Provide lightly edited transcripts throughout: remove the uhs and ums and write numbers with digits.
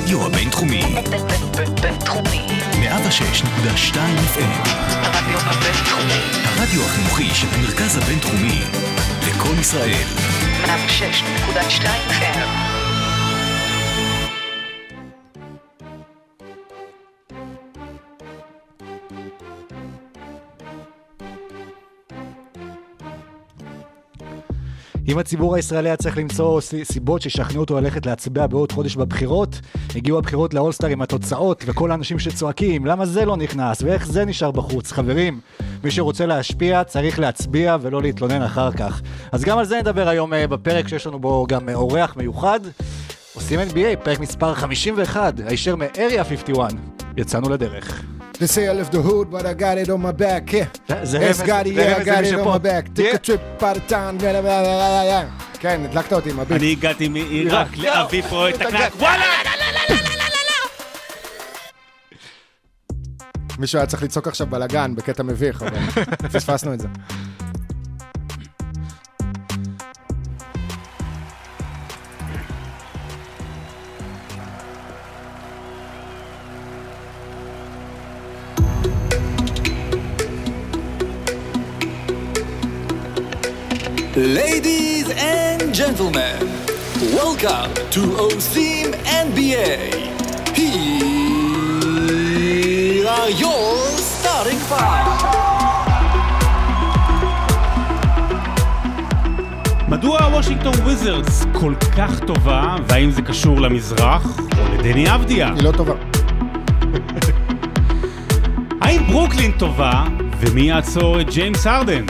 הרדיו הבינתחומי. בינתחומי. 106.2 FM. הרדיו הבינתחומי. הרדיו החינוכי של המרכז הבינתחומי. לכל ישראל. 106.2 FM. אם הציבור הישראלי היה צריך למצוא סיבות שישכנעו אותו ללכת להצביע בעוד חודש בבחירות, הגיעו הבחירות לאולסטר עם התוצאות וכל האנשים שצועקים, למה זה לא נכנס ואיך זה נשאר בחוץ? חברים, מי שרוצה להשפיע צריך להצביע ולא להתלונן אחר כך. אז גם על זה נדבר היום בפרק שיש לנו בו גם אורח מיוחד. עושים NBA, פרק מספר 51, הישר מאריה 51. יצאנו לדרך. They say I left the hood, but I got it on my back. Yes, got it, yeah, I got it on my back. Take a trip out of town. כן, הדלקת אותי עם אביב. אני הגעתי מעיראק לאבי פה את הקנק. וואלה! מישהו היה צריך לצעוק עכשיו בלגן בקטע מביך, אבל פספסנו את זה. Ladies and gentlemen, welcome to Osim NBA. Here are your starting five. מדוע הוושינגטון וויזרדס כל כך טובה, והאם זה קשור למזרח או לדני אבדיה? היא לא טובה. האם ברוקלין טובה, ומי יעצור את ג'יימס הרדן?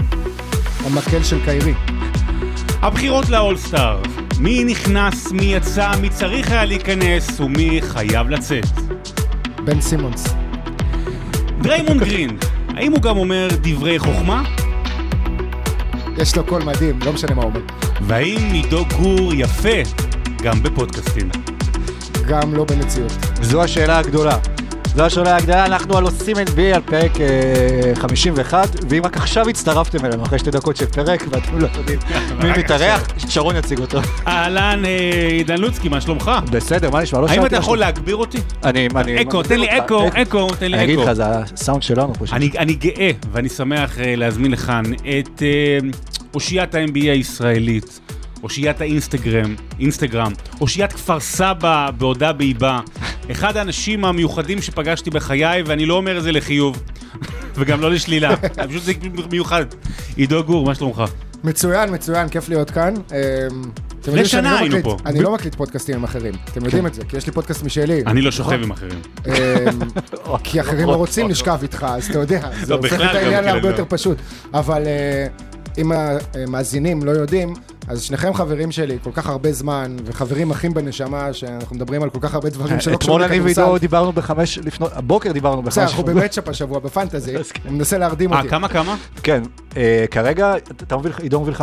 המקל של קיירי. הבחירות לאולסטאר, מי נכנס, מי יצא, מי צריך היה להיכנס ומי חייב לצאת. בן סימונס. דריימונד גרין, האם הוא גם אומר דברי חוכמה? יש לו קול מדהים, לא משנה מה הוא אומר. והאם עידו גור יפה גם בפודקאסטים? גם לא בנציאות. זו השאלה הגדולה. אנחנו על עושים NBA על פרק 51, ואם רק עכשיו הצטרפתם אלינו, אחרי שתי דקות של פרק, ואתם לא יודעים מי מתארח, שרון יציג אותו. אהלן, עידן לוצקי, מה שלומך? בסדר, מה נשמע? האם אתה יכול להגביר אותי? אקו, תן לי אקו, תן לי אקו. אני אגיד לך, זה הסאונד שלנו פשוט. אני גאה, ואני שמח להזמין לכאן את אושיית ה-NBA הישראלית, אושיית האינסטגרם, אושיית כפר סבא בעודה באיבה, אחד האנשים המיוחדים שפגשתי בחיי, ואני לא אומר את זה לחיוב, וגם לא לשלילה, פשוט זה מיוחד. עידו גור, מה שלומך? מצוין, כיף להיות כאן. לשנה היינו פה. אני לא מקליט פודקאסטים עם אחרים, אתם יודעים את זה, כי יש לי פודקאסט משלי. אני לא שוכב עם אחרים. כי אחרים לא רוצים לשכב איתך, אז אתה יודע, זה הופך את העניין להרבה יותר פשוט. אבל אם המאזינים לא יודעים, אז שניכם חברים שלי, כל כך הרבה זמן, וחברים אחים בנשמה, שאנחנו מדברים על כל כך הרבה דברים שלא קשורים לכדורסל. אתמול אני ועידו דיברנו בחמש, הבוקר דיברנו בחמש. אנחנו במצ'אפ השבוע, בפנטזי, הוא מנסה להרדים אותי. כמה? כן, כרגע, עידו מוביל 5-3. 5-3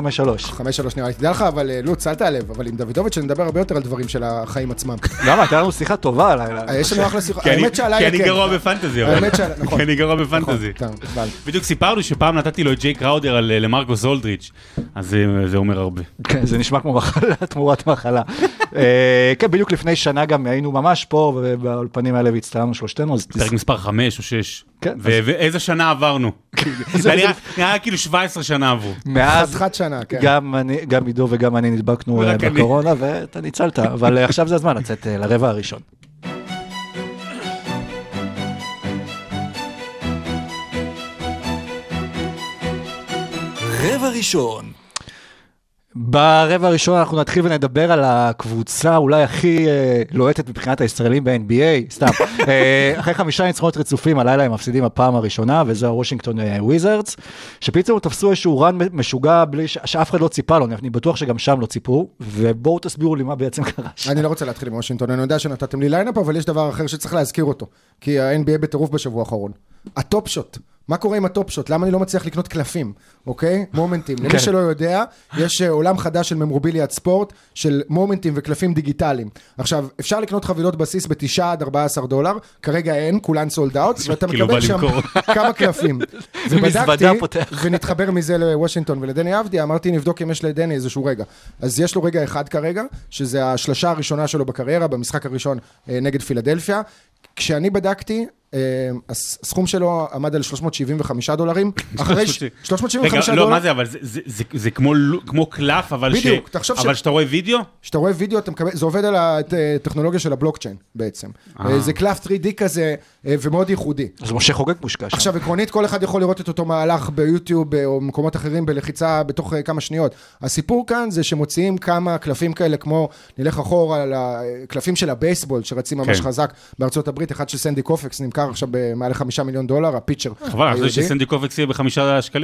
נראה לי, תדע לך, אבל לוץ, אל תעלב, אבל עם דוידוביץ' נדבר הרבה יותר על דברים של החיים עצמם. למה? הייתה לנו שיחה טובה עליי. יש לנו אחלה שיחה, האמת שעליי... כי אני גרוע בפנטזי, כי אני גרוע בפנטזי. בדיוק סיפרנו שפעם נתתי לו את ג'ייק ראודר על מרקוס אולדריץ', אז זה אומר הרבה. כן, זה נשמע כמו מחלה, תמורת מחלה. כן, בדיוק לפני שנה גם היינו ממש פה, ובאולפנים האלה והצטלמנו שלושתנו. פרק מספר 5 או 6. ואיזה שנה עברנו? נראה כאילו 17 שנה עברו. מאז גם עידו וגם אני נדבקנו בקורונה, ואתה ניצלת, אבל עכשיו זה הזמן לצאת לרבע הראשון. רבע ראשון. ברבע הראשון אנחנו נתחיל ונדבר על הקבוצה אולי הכי לוהטת מבחינת הישראלים ב-NBA, סתם. אחרי 5 ניצחונות רצופים, הלילה הם מפסידים הפעם הראשונה, וזה הוושינגטון וויזרדס, שפתאום תפסו איזשהו רן משוגע שאף אחד לא ציפה לו, אני בטוח שגם שם לא ציפו, ובואו תסבירו לי מה בעצם קרה. אני לא רוצה להתחיל עם הוושינגטון, אני יודע שנתתם לי ליינאפ, אבל יש דבר אחר שצריך להזכיר אותו, כי ה-NBA בטירוף בשבוע האחרון. הטופ שוט. מה קורה עם הטופשוט? למה אני לא מצליח לקנות קלפים? אוקיי? מומנטים. למי שלא יודע, יש עולם חדש של ממרוביליית ספורט, של מומנטים וקלפים דיגיטליים. עכשיו, אפשר לקנות חבילות בסיס $9 עד $14, כרגע אין, כולן סולד אאוט, ואתה מקבל שם כמה קלפים. ובדקתי, ונתחבר מזה לוושינגטון ולדני אבדיה, אמרתי, נבדוק אם יש לדני איזשהו רגע. אז יש לו רגע אחד כרגע, שזה השלשה הראשונה שלו בקריירה, במשחק הראשון נגד פילדלפיה. כשאני בדקתי, הסכום שלו עמד על $375. $375. לא, מה זה, אבל זה כמו קלף, אבל שאתה רואה וידאו? שאתה רואה וידאו, זה עובד על הטכנולוגיה של הבלוקצ'יין בעצם. זה קלף 3D כזה, ומאוד ייחודי. זה משה חוגג מושקע. עכשיו, עקרונית, כל אחד יכול לראות את אותו מהלך ביוטיוב או במקומות אחרים בלחיצה בתוך כמה שניות. הסיפור כאן זה שמוציאים כמה קלפים כאלה, כמו נלך אחורה על הקלפים של הבייסבול, שרצים ממש חזק בארצות הברית, אחד של סנדי קופקס נמכר עכשיו במעלה $5 מיליון, הפיצ'ר היהודי. חבל, אני חושב שסנדי קופקס יהיה ב$5.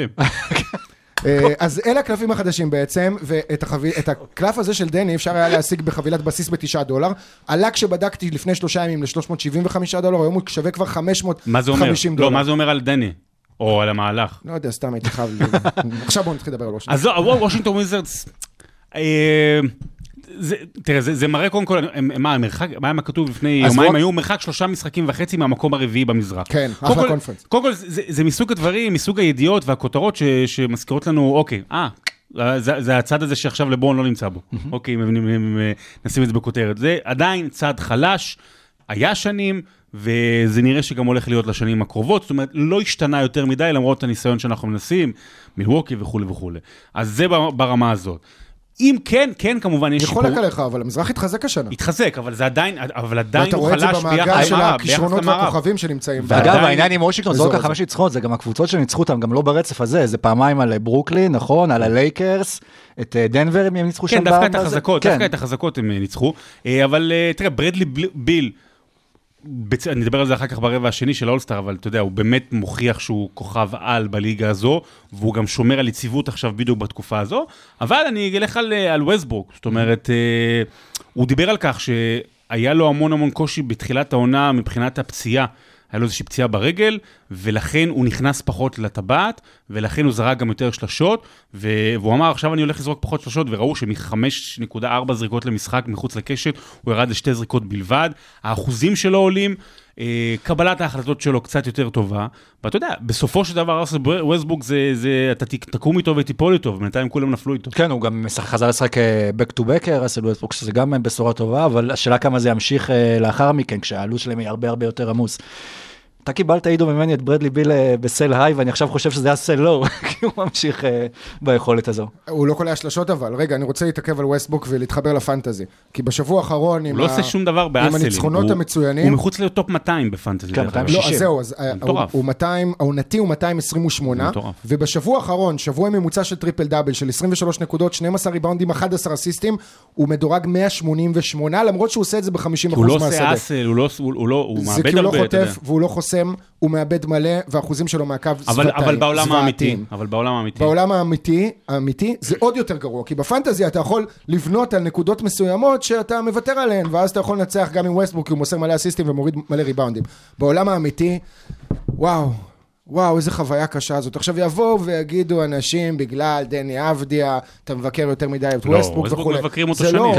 אז אלה הקלפים החדשים בעצם, ואת הקלף הזה של דני אפשר היה להשיג בחבילת בסיס $9. עלה כשבדקתי לפני 3 ימים ל$375, היום הוא שווה כבר $550. מה זה אומר על דני? או על המהלך? לא יודע, סתם הייתי חייב. עכשיו בואו נתחיל לדבר על וושינגטון. אז לא, וושינגטון וויזרדס... תראה, זה מראה קודם כל, מה היה כתוב לפני יומיים? היו מרחק 3.5 משחקים מהמקום הרביעי במזרח. כן, אחלה קונפרנס. קודם כל, זה מסוג הדברים, מסוג הידיעות והכותרות שמזכירות לנו, אוקיי, זה הצד הזה שעכשיו לברון לא נמצא בו. אוקיי, נשים את זה בכותרת. זה עדיין צד חלש, היה שנים, וזה נראה שגם הולך להיות לשנים הקרובות, זאת אומרת, לא השתנה יותר מדי, למרות הניסיון שאנחנו מנסים, מלווקי וכו' וכו'. אז זה ברמה הזאת. אם כן, כן, כמובן, יש שיפור. יכול לקלך, אבל המזרח התחזק השנה. התחזק, אבל זה עדיין, הוא חלש ביחס למערב. ואתה רואה את זה במעגל של הכישרונות והכוכבים שנמצאים. ואגב, העניין עם וושינגטון, זה לא ככה מה שניצחו, זה גם הקבוצות שניצחו אותם, גם לא ברצף הזה, זה פעמיים על ברוקלין, נכון, על הלייקרס, את דנבר, הם ניצחו שם. כן, דווקא את החזקות הם ניצחו, אבל תראה, ברדלי ביל, אני אדבר על זה אחר כך ברבע השני של האולסטאר, אבל אתה יודע, הוא באמת מוכיח שהוא כוכב על בליגה הזו, והוא גם שומר על יציבות עכשיו בדיוק בתקופה הזו, אבל אני אלך על וויסטברוק, זאת אומרת, הוא דיבר על כך שהיה לו המון קושי בתחילת העונה מבחינת הפציעה, היה לו איזושהי פציעה ברגל, ולכן הוא נכנס פחות לטבעת, ולכן הוא זרק גם יותר שלשות, והוא אמר, עכשיו אני הולך לזרוק פחות שלשות, וראו שמ-5.4 זריקות למשחק מחוץ לקשת, הוא ירד ל2 זריקות בלבד, האחוזים שלו עולים, קבלת ההחלטות שלו קצת יותר טובה, ואתה יודע, בסופו של דבר, וויסטברוק זה, אתה תקום איתו ותיפול איתו, ובינתיים כולם נפלו איתו. כן, הוא גם חזר לשחק back to back, רסל וויסטברוק, שזה גם בשורה טובה, אבל השאלה כמה זה ימשיך לאחר מכן, כשהעלות שלהם היא הרבה הרבה יותר עמוס. אתה קיבלת עידו ממני את ברדלי ביל בסל היי, ואני עכשיו חושב שזה היה סל לואו, כי הוא ממשיך ביכולת הזו. הוא לא כל השלשות אבל, רגע, אני רוצה להתעכב על ווסטברוק ולהתחבר לפנטזי, כי בשבוע האחרון הוא לא עושה שום דבר באסלים, עם הניצחונות המצוינים. הוא מחוץ לטופ 200 בפנטזי. כן, 260. לא, זהו, אז הוא 200, העונתי הוא 228, ובשבוע האחרון, שבוע ממוצע של טריפל דאבל, של 23 נקודות, 12 ריבאונדים, 11 אסיסטים, הוא מדורג 188, למרות שהוא עושה את זה ב-50% מהשדה. הוא מאבד הרבה. הוא מאבד מלא, והאחוזים שלו מעקב זוותיים. אבל בעולם האמיתי. בעולם האמיתי, זה עוד יותר גרוע, כי בפנטזיה אתה יכול לבנות על נקודות מסוימות שאתה מוותר עליהן, ואז אתה יכול לנצח גם עם ווסטברוק, כי הוא מוסר מלא אסיסטים ומוריד מלא ריבאונדים. בעולם האמיתי, וואו, איזה חוויה קשה הזאת. עכשיו יבואו ויגידו אנשים, בגלל דני אבדיה, אתה מבקר יותר מדי את ווסטברוק וכו'.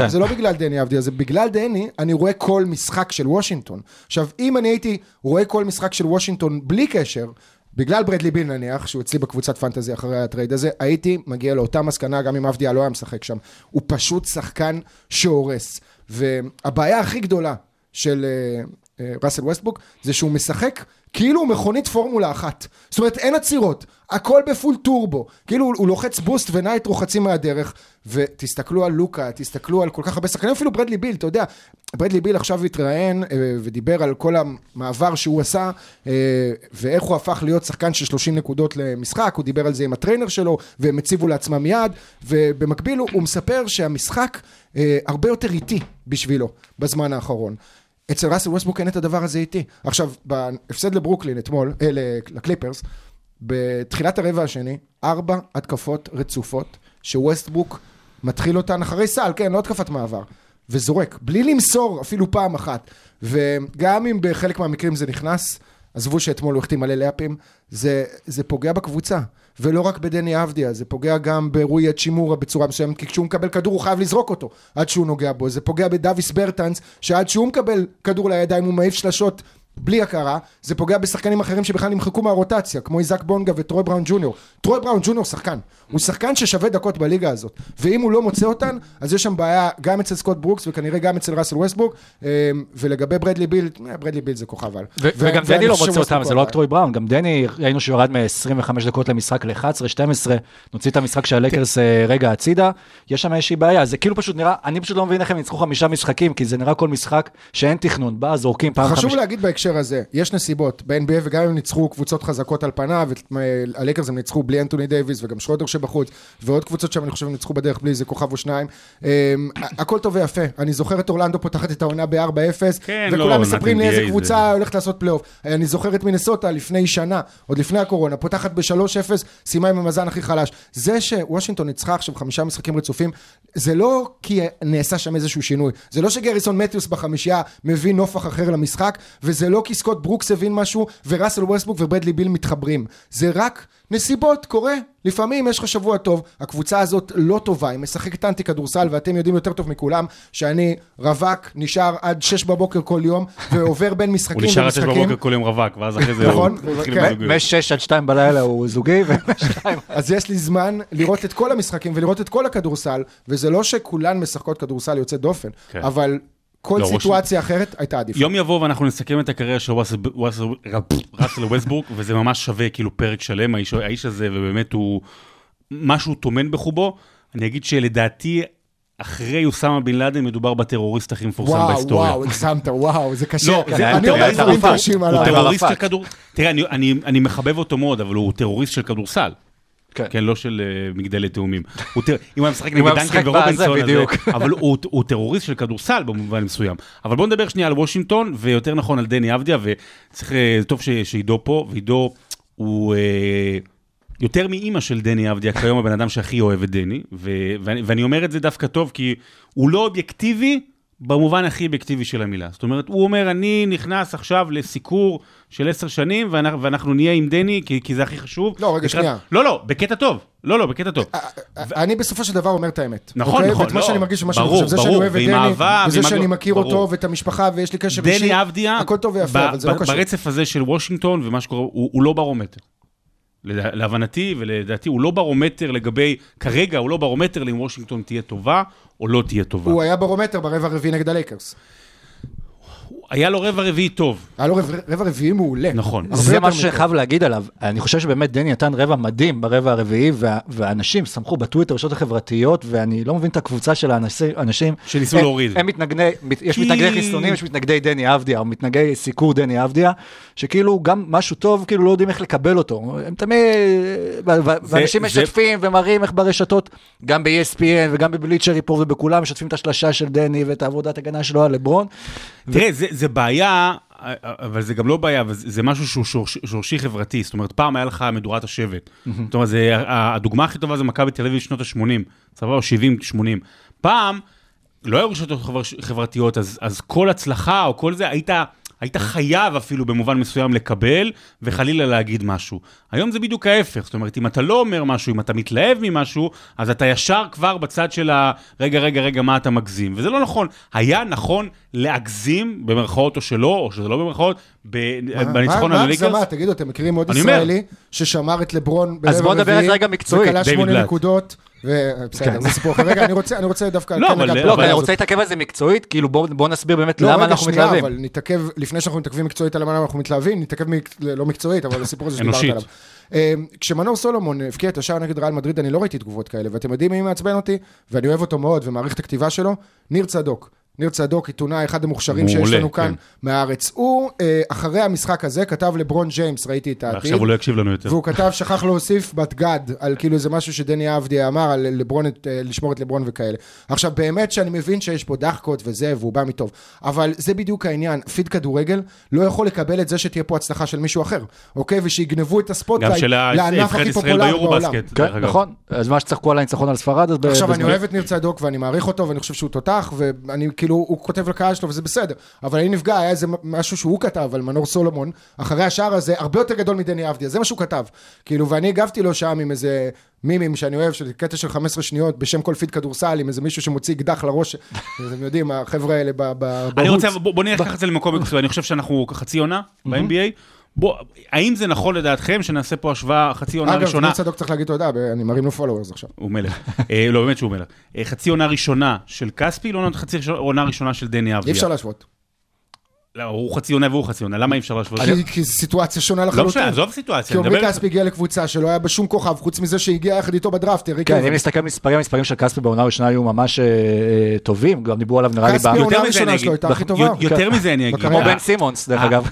זה לא בגלל דני אבדיה, זה בגלל דני, אני רואה כל משחק של וושינגטון. עכשיו, אם אני הייתי רואה כל משחק של וושינגטון בלי קשר, בגלל ברדלי ביל נניח, שהוא אצלי בקבוצת פנטזי אחרי הטרייד הזה, הייתי מגיע לאותה מסקנה, גם אם אבדיה לא היה משחק שם. הוא פשוט שחקן שהורס. והבעיה הכי גדולה של ראסל ווסטברוק, זה שהוא משחק כאילו הוא מכונית פורמולה אחת. זאת אומרת, אין עצירות, הכל בפול טורבו. כאילו הוא לוחץ בוסט ונייט רוחצים מהדרך, ותסתכלו על לוקה, תסתכלו על כל כך הרבה שחקנים, אפילו ברדלי ביל, אתה יודע, ברדלי ביל עכשיו התראיין ודיבר על כל המעבר שהוא עשה, ואיך הוא הפך להיות שחקן של 30 נקודות למשחק, הוא דיבר על זה עם הטריינר שלו, והם הציבו לעצמם יד, ובמקביל הוא מספר שהמשחק הרבה יותר איטי בשבילו בזמן האחרון. אצל ראסל ווסטברוק אין את הדבר הזה איתי. עכשיו, בהפסד לברוקלין אתמול, לקליפרס, בתחילת הרבע השני, 4 התקפות רצופות, שווסטברוק מתחיל אותן אחרי סל, כן, לא התקפת מעבר, וזורק, בלי למסור אפילו פעם אחת, וגם אם בחלק מהמקרים זה נכנס, עזבו שאתמול הוא החתים מלא לאפים, זה פוגע בקבוצה, ולא רק בדני אבדיה, זה פוגע גם ברוי צ'ימורה בצורה מסוימת, כי כשהוא מקבל כדור הוא חייב לזרוק אותו, עד שהוא נוגע בו, זה פוגע בדוויס ברטנס, שעד שהוא מקבל כדור לידיים הוא מעיף שלשות בלי הכרה, זה פוגע בשחקנים אחרים שבכלל נמחקו מהרוטציה, כמו איזק בונגה וטרוי בראון ג'וניור. טרוי בראון ג'וניור שחקן, הוא שחקן ששווה דקות בליגה הזאת, ואם הוא לא מוצא אותן, אז יש שם בעיה גם אצל סקוט ברוקס, וכנראה גם אצל ראסל ווסטברוק, ולגבי ברדלי ביל, ברדלי ביל זה כוכב על. וגם דני לא מוצא אותם, זה לא רק טרוי בראון, גם דני, ראינו שירד מ-25 דקות למשחק ל-11, 12, נוציא את המשחק שהלקרס רגע הצידה, יש שם איזושהי בעיה, זה כאילו פשוט נראה, אני פשוט לא מבין איך הם ניצחו 5 משחקים, כי זה נראה כל משחק שאין תכנון, בא, זורקים פעם 5. חשוב להגיד בהקשר הזה, יש נסיבות, ב-NBA וגם הם ניצחו קבוצות חזקות על פניו, הלקרס הם ניצחו בלי אנטוני דייביס וגם שרודר שבחוץ, ועוד קבוצות שם אני חושב הם ניצחו בדרך בלי איזה כוכב או שניים, הכל טוב ויפה, אני זוכר את אורלנדו פותחת את העונה ב-4-0, וכולם מספרים לי איזה קבוצה הולכת לעשות פלייאוף, אני זוכר את מינסוטה לפני שנה, עוד לפני הקורונה, פותחת ב-3-0, סיימה עם המאזן הכי חלש, זה שוושינגטון ניצחה עכשיו 5 משחקים רצופים, זה לא כי נעשה שם איזשהו שינוי, זה לא שגריסון מתיוס בחמישייה מביא נופח אחר למשחק, וזה לא כי סקוט ברוקס הבין משהו, וראסל ווסטברוק וברדלי ביל מתחברים. זה רק נסיבות, קורה. לפעמים יש לך שבוע טוב, הקבוצה הזאת לא טובה, היא משחקת אנטי כדורסל, ואתם יודעים יותר טוב מכולם, שאני רווק, נשאר עד 6 בבוקר כל יום, ועובר בין משחקים ומשחקים. הוא נשאר עד 6 בבוקר כל יום רווק, ואז אחרי זה הוא מתחיל בזוגיות. מ-6 עד 2 בלילה הוא זוגי, ו-2... אז יש לי זמן לראות את כל המשחקים, ולראות את כל הכדורסל, וזה לא שכולן משחקות כדורסל יוצא דופן, אבל כל סיטואציה אחרת הייתה עדיפה. יום יבוא ואנחנו נסכם את הקריירה של ראסל ווסטברוק, וזה ממש שווה כאילו פרק שלם, האיש הזה, ובאמת הוא משהו טומן בחובו. אני אגיד שלדעתי, אחרי יוסמה בן לאדן מדובר בטרוריסט הכי מפורסם בהיסטוריה. וואו, הגזמת, וואו, זה קשה. אני אומר דברים קשים עליו. הוא טרוריסט של כדור... תראה, אני מחבב אותו מאוד, אבל הוא טרוריסט של כדורסל. כן, לא של מגדלי תאומים. אם הוא משחק נגד דנקן ורובינסון, אבל הוא טרוריסט של כדורסל במובן מסוים. אבל בואו נדבר שנייה על וושינגטון, ויותר נכון על דני אבדיה, וצריך, טוב שעידו פה, ועידו הוא יותר מאימא של דני אבדיה, כיום הבן אדם שהכי אוהב את דני, ואני אומר את זה דווקא טוב, כי הוא לא אובייקטיבי, במובן הכי אובייקטיבי של המילה. זאת אומרת, הוא אומר, אני נכנס עכשיו לסיקור של 10 שנים, ואנחנו נהיה עם דני, כי זה הכי חשוב. לא, רגע, שנייה. לא, בקטע טוב. לא, בקטע טוב. אני בסופו של דבר אומר את האמת. נכון. את מה שאני מרגיש ומה שאני חושב, זה שאני אוהב את דני, וזה שאני מכיר אותו ואת המשפחה, ויש לי קשר אישי. דני אבדיה, הכל טוב ויפה, אבל זה לא קשור. ברצף הזה של וושינגטון ומה שקורה, הוא לא ברומטר. להבנתי ולדעתי, הוא לא ברומטר לגבי, כרגע הוא לא ברומטר אם וושינגטון תהיה טובה או לא תהיה טובה. הוא היה ברומטר ברבע הרביעי נגד הלייקרס. היה לו רבע רביעי טוב. היה לו רבע רביעי מעולה. נכון. זה מה שחייב להגיד עליו. אני חושב שבאמת דני נתן רבע מדהים ברבע הרביעי, והאנשים שמחו בטוויטר, הרשתות החברתיות, ואני לא מבין את הקבוצה של האנשים. שניסו להוריד. יש מתנגדי חיסונים, יש מתנגדי דני אבדיה, או מתנגדי סיקור דני אבדיה, שכאילו גם משהו טוב, כאילו לא יודעים איך לקבל אותו. הם תמיד, ואנשים משתפים ומראים איך ברשתות, גם ב-ESPN וגם בבליצ'ר ריפורט ובכולם משתפים את השלשה של דני ואת העבודת הגנה שלו על לברון. תראה, זה בעיה, אבל זה גם לא בעיה, אבל זה משהו שהוא שורשי חברתי, זאת אומרת, פעם היה לך מדורת השבט, זאת אומרת, הדוגמה הכי טובה זה מכבי תל אביב שנות ה-80, סבבה, או 70-80, פעם לא היו רשתות חברתיות, אז כל הצלחה או כל זה, היית חייב אפילו במובן מסוים לקבל, וחלילה להגיד משהו. היום זה בדיוק ההפך, זאת אומרת, אם אתה לא אומר משהו, אם אתה מתלהב ממשהו, אז אתה ישר כבר בצד של הרגע, רגע, מה אתה מגזים. וזה לא נכון. היה נכון להגזים, במרכאות או שלא, או שזה לא במרכאות, בניצחון על הליקרס. מה, תגידו, אתם מכירים עוד ישראלי, ששמר את לברון בלב הרביעי. אז בוא נדבר את רגע מקצועית. וקלה 8 נקודות. ובסדר, זה סיפור. רגע, אני רוצה דווקא... לא, אבל אני רוצה להתעכב על זה מקצועית, כאילו בואו נסביר באמת למה אנחנו מתלהבים. לא, רגע שנייה, אבל נתעכב, לפני שאנחנו מתעכבים מקצועית על למה אנחנו מתלהבים, נתעכב לא מקצועית, אבל הסיפור הזה שדיברת עליו. כשמנור סולומון הפקיע את השער נגד ריאל מדריד, אני לא ראיתי תגובות כאלה, ואתם יודעים מי מעצבן אותי, ואני אוהב אותו מאוד ומעריך את הכתיבה שלו, ניר צדוק, עיתונאי, אחד המוכשרים שיש לנו כאן מהארץ. הוא, אחרי המשחק הזה, כתב לברון ג'יימס, ראיתי את העתיד. עכשיו הוא לא יקשיב לנו יותר. והוא כתב, שכח להוסיף בתגד, על כאילו זה משהו שדני אבדיה אמר, על לשמור את לברון וכאלה. עכשיו, באמת שאני מבין שיש פה דחקות וזה, והוא בא מטוב. אבל זה בדיוק העניין. פיד כדורגל לא יכול לקבל את זה שתהיה פה הצלחה של מישהו אחר. אוקיי? ושיגנבו את הספוטלייט לענף הכי פופולרי בעולם. נכון. אז מה שצחקו עליי, צחקו על ספרד, אז עכשיו אני אוהב את ניר צדוק ואני מעריך אותו ואני חושב שהוא תותח ואני כאילו הוא כותב לקהל שלו וזה בסדר, אבל אני נפגע, היה איזה משהו שהוא כתב על מנור סולומון, אחרי השער הזה הרבה יותר גדול מדני אבדיה, זה מה שהוא כתב, כאילו, ואני הגבתי לו שם עם איזה מימים שאני אוהב, של קטע של 15 שניות, בשם כל פיד כדורסל, עם איזה מישהו שמוציא אקדח לראש, אתם יודעים, החבר'ה האלה בערוץ. אני רוצה, בוא נלך ככה את זה למקום, אני חושב שאנחנו חצי עונה ב-NBA, האם זה נכון לדעתכם שנעשה פה השוואה חצי עונה ראשונה? אגב, צדוק צריך להגיד תודה, אני מרים לו פולוורס עכשיו. הוא מלך. לא, באמת שהוא מלך. חצי עונה ראשונה של קספי, לא חצי עונה ראשונה של דני אבדיה. אי אפשר להשוות. לא, הוא חצי עונה והוא חצי עונה, למה אי אפשר להשוות? כי סיטואציה שונה לחלוטין. לא משנה, עזוב סיטואציה. כי אומרי קספי הגיע לקבוצה שלא היה בשום כוכב, חוץ מזה שהגיע יחד איתו בדראפט. כן, אם נסתכל המספרים של קספי בעונה הראשונה היו ממש טובים, גם דיברו עליו נראה לי בעונה הראשונה שלו, הייתה הכי טובה. יותר מזה אני אגיד. כמו בן סימונס, דרך אגב.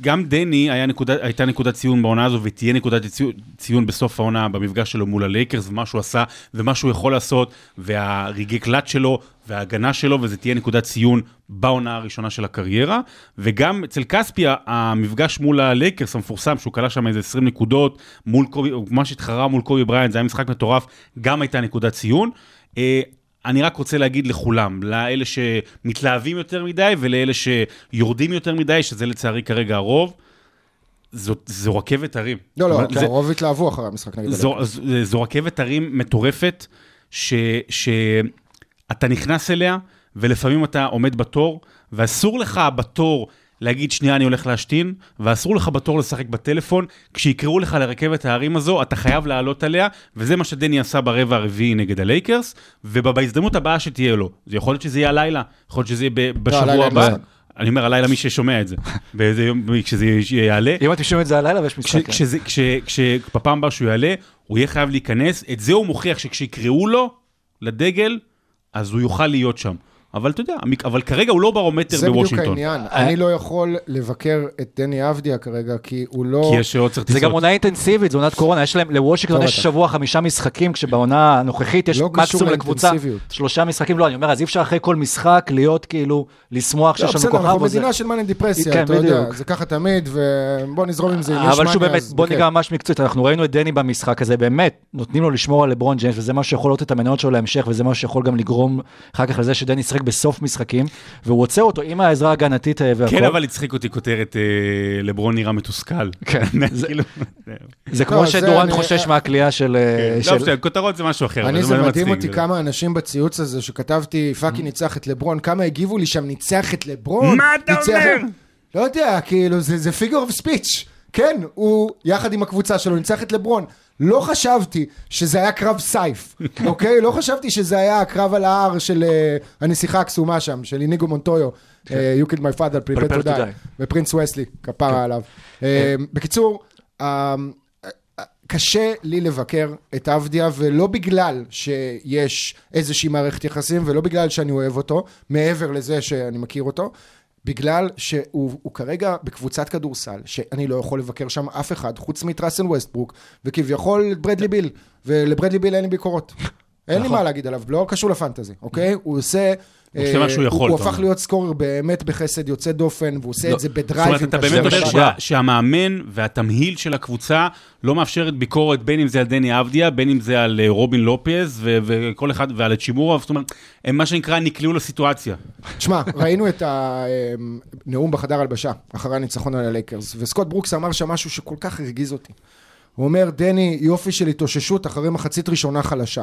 גם דני הייתה נקודת ציון בעונה הזו, ותהיה נקודת ציון בסוף העונה במפגש שלו מול הלייקרס, ומה שהוא עשה, ומה שהוא יכול לעשות, והרגעי קלאץ' שלו וההגנה שלו, וזה תהיה נקודת ציון בעונה הראשונה של הקריירה, וגם אצל קספי, המפגש מול הלייקרס המפורסם, שהוא קלה שם איזה 20 נקודות, מול קובי, מה שהתחרה מול קובי בריינט, זה היה משחק מטורף, גם הייתה נקודת ציון. אני רק רוצה להגיד לכולם, לאלה שמתלהבים יותר מדי, ולאלה שיורדים יותר מדי, שזה לצערי כרגע הרוב, זו רכבת הרים. לא, לא, הרוב התלהבו אחרי המשחק נגד הלייקרס. זו רכבת הרים מטורפת, אתה נכנס אליה, ולפעמים אתה עומד בתור, ואסור לך בתור להגיד שנייה אני הולך להשתין, ואסור לך בתור לשחק בטלפון, כשיקראו לך לרכבת הערים הזו, אתה חייב לעלות עליה, וזה מה שדני עשה ברבע הרביעי נגד הלייקרס, ובהזדמנות הבאה שתהיה לו, זה יכול להיות שזה יהיה הלילה, יכול להיות שזה יהיה בשבוע הבא, אני אומר הלילה מי ששומע את זה, באיזה יום כשזה יעלה. אם אתם שומעים את זה הלילה ויש משחק. כשפעם הבאה שהוא יעלה, הוא יהיה חייב להיכנס, את זה הוא מוכיח שכשיקראו לו לדגל אז הוא יוכל להיות שם. אבל אתה יודע, אבל כרגע הוא לא ברומטר בוושינגטון. זה בדיוק העניין. אני לא יכול לבקר את דני אבדיה כרגע, כי הוא לא... כי יש שעוד צריך טיסות. זה גם עונה אינטנסיבית, זו עונת קורונה. יש להם, לוושינגטון יש שבוע 5 משחקים, כשבעונה הנוכחית יש מקסימום לקבוצה. 3 משחקים, לא, אני אומר, אז אי אפשר אחרי כל משחק להיות כאילו, לשמוח שיש שם כוכב. בסדר, אנחנו מדינה של מנהל דיפרסיה, אתה יודע, זה ככה תמיד, ובוא נזרום עם זה. אבל שהוא באמת, בוא ניגע ממש מקצועית, אנחנו ראינו את דני במשחק הזה, באמת, נותנים לו לשמור על לברון ג'יימס, וזה מה שיכול לתת את המניות שלו להמשך, וזה מה שיכול גם לגרום אחר כך לזה שדני ישחק בסוף משחקים, והוא רוצה אותו עם העזרה ההגנתית והכל. כן, אבל הצחיק אותי כותרת, לברון נראה מתוסכל. כן. זה כמו שדורן חושש מהקליעה של... לא, כותרות זה משהו אחר. אני, זה מדהים אותי כמה אנשים בציוץ הזה, שכתבתי, פאקי ניצח את לברון, כמה הגיבו לי שם, ניצח את לברון? מה אתה אומר? לא יודע, כאילו, זה figure of speech. כן, הוא, יחד עם הקבוצה שלו, ניצח את לברון. לא חשבתי שזה היה קרב סייף, אוקיי? לא חשבתי שזה היה הקרב על ההר של הנסיכה הקסומה שם, של איניגו מונטויו, You Killed My Father, Prepare to Die, ופרינס וויסלי, כפרה עליו. בקיצור, קשה לי לבקר את אבדיה, ולא בגלל שיש איזושהי מערכת יחסים, ולא בגלל שאני אוהב אותו, מעבר לזה שאני מכיר אותו, בגלל שהוא כרגע בקבוצת כדורסל, שאני לא יכול לבקר שם אף אחד, חוץ מטרסן ווסטברוק, וכביכול ברדלי ביל, ולברדלי ביל אין לי ביקורות. אין לי מה להגיד עליו, לא קשור לפנטזי, אוקיי? הוא עושה... הוא הפך להיות סקורר באמת בחסד, יוצא דופן, והוא עושה את זה בדרייב. זאת אומרת, אתה באמת אומר שהמאמן והתמהיל של הקבוצה לא מאפשרת ביקורת, בין אם זה על דני אבדיה, בין אם זה על רובין לופז, וכל אחד, ועל צ'ימורה, זאת אומרת, הם מה שנקרא נקלעו לסיטואציה. תשמע, ראינו את הנאום בחדר הלבשה, אחרי הניצחון על הלייקרס, וסקוט ברוקס אמר שם משהו שכל כך הרגיז אותי. הוא אומר, דני, יופי של התאוששות אחרי מחצית ראשונה חלשה.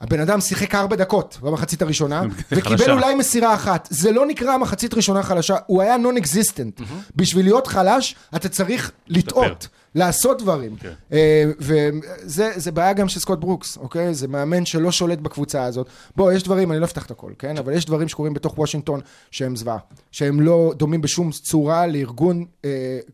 הבן אדם שיחק 4 דקות במחצית הראשונה, וקיבל אולי מסירה אחת. זה לא נקרא מחצית ראשונה חלשה, הוא היה non-existent. בשביל להיות חלש, אתה צריך לטעות, לעשות דברים. וזה בעיה גם של סקוט ברוקס, אוקיי? זה מאמן שלא שולט בקבוצה הזאת. בוא, יש דברים, אני לא אפתח את הכל, כן? אבל יש דברים שקורים בתוך וושינגטון שהם זוועה, שהם לא דומים בשום צורה לארגון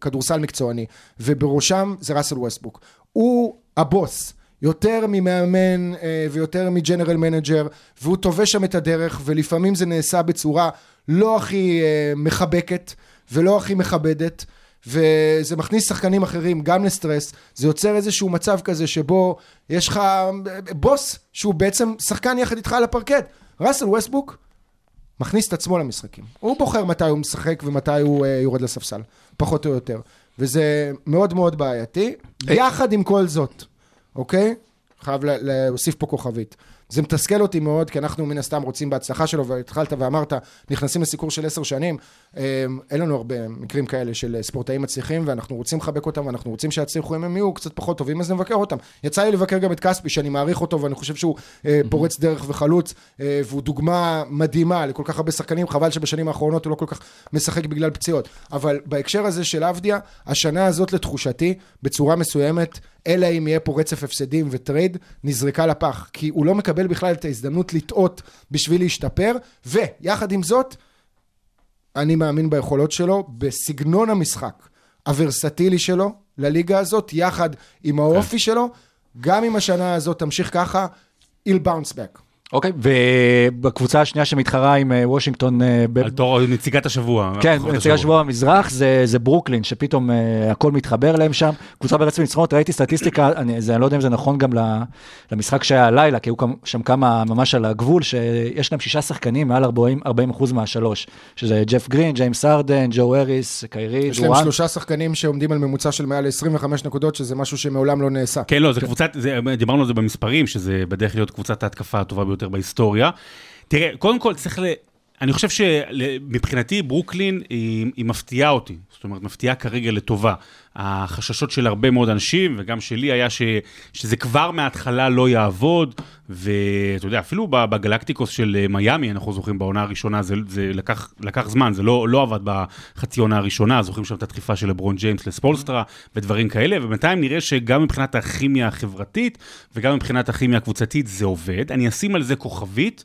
כדורסל מקצועני. ובראשם זה ראסל ווסטברוק. הוא הבוס. יותר ממאמן ויותר מג'נרל מנג'ר, והוא תובש שם את הדרך, ולפעמים זה נעשה בצורה לא הכי מחבקת, ולא הכי מכבדת, וזה מכניס שחקנים אחרים גם לסטרס, זה יוצר איזשהו מצב כזה שבו יש לך בוס, שהוא בעצם שחקן יחד איתך על הפרקט. ראסל ווסטברוק מכניס את עצמו למשחקים. הוא בוחר מתי הוא משחק ומתי הוא יורד לספסל, פחות או יותר. וזה מאוד מאוד בעייתי. יחד עם כל זאת, אוקיי? חייב להוסיף פה כוכבית. זה מתסכל אותי מאוד, כי אנחנו מן הסתם רוצים בהצלחה שלו, והתחלת ואמרת, נכנסים לסיקור של 10 שנים, אין לנו הרבה מקרים כאלה של ספורטאים מצליחים, ואנחנו רוצים לחבק אותם, ואנחנו רוצים שיצליחו, אם הם יהיו קצת פחות טובים, אז נבקר אותם. יצא לי לבקר גם את קספי, שאני מעריך אותו, ואני חושב שהוא פורץ דרך וחלוץ, והוא דוגמה מדהימה לכל כך הרבה שחקנים, חבל שבשנים האחרונות הוא לא כל כך משחק בגלל פציעות. אבל בהקשר הזה של אבדיה, השנה הזאת לתחושתי, בצורה מסוימת, אלא אם יהיה פה רצף הפסדים וטרייד, נזרקה לפח, כי הוא לא מקבל בכלל את ההזדמנות לטעות בשביל להשתפר, ויחד עם זאת, אני מאמין ביכולות שלו, בסגנון המשחק הוורסטילי שלו, לליגה הזאת, יחד עם האופי שלו, גם אם השנה הזאת תמשיך ככה, he'll bounce back. אוקיי, ובקבוצה השנייה שמתחרה עם וושינגטון... על תור נציגת השבוע. כן, נציגת השבוע המזרח, זה ברוקלין, שפתאום הכל מתחבר להם שם. קבוצה ברצף ניצחונות, ראיתי סטטיסטיקה, אני לא יודע אם זה נכון גם למשחק שהיה הלילה, כי הוא שם כמה ממש על הגבול, שיש להם 6 שחקנים מעל 40% מהשלוש, שזה ג'ף גרין, ג'יימס ארדן, ג'ו אריס, קיירי, דורן. יש להם 3 שחקנים שעומדים על ממוצע של מעל 25 נקודות, שזה משהו שמעולם לא נעשה. כן, לא, זה קבוצה, דיברנו על זה במספרים, שזה בדרך להיות קבוצת ההתקפה הטובה יותר בהיסטוריה. תראה, קודם כל צריך אני חושב שמבחינתי ברוקלין היא מפתיעה אותי, זאת אומרת, מפתיעה כרגע לטובה. החששות של הרבה מאוד אנשים, וגם שלי היה שזה כבר מההתחלה לא יעבוד, ואתה יודע, אפילו בגלקטיקוס של מייאמי, אנחנו זוכרים בעונה הראשונה, זה לקח זמן, זה לא עבד בחצי עונה הראשונה, זוכרים שם את הדחיפה של לברון ג'יימס לספולסטרה, ודברים כאלה, ובינתיים נראה שגם מבחינת הכימיה החברתית, וגם מבחינת הכימיה הקבוצתית, זה עובד. אני אשים על זה כוכבית,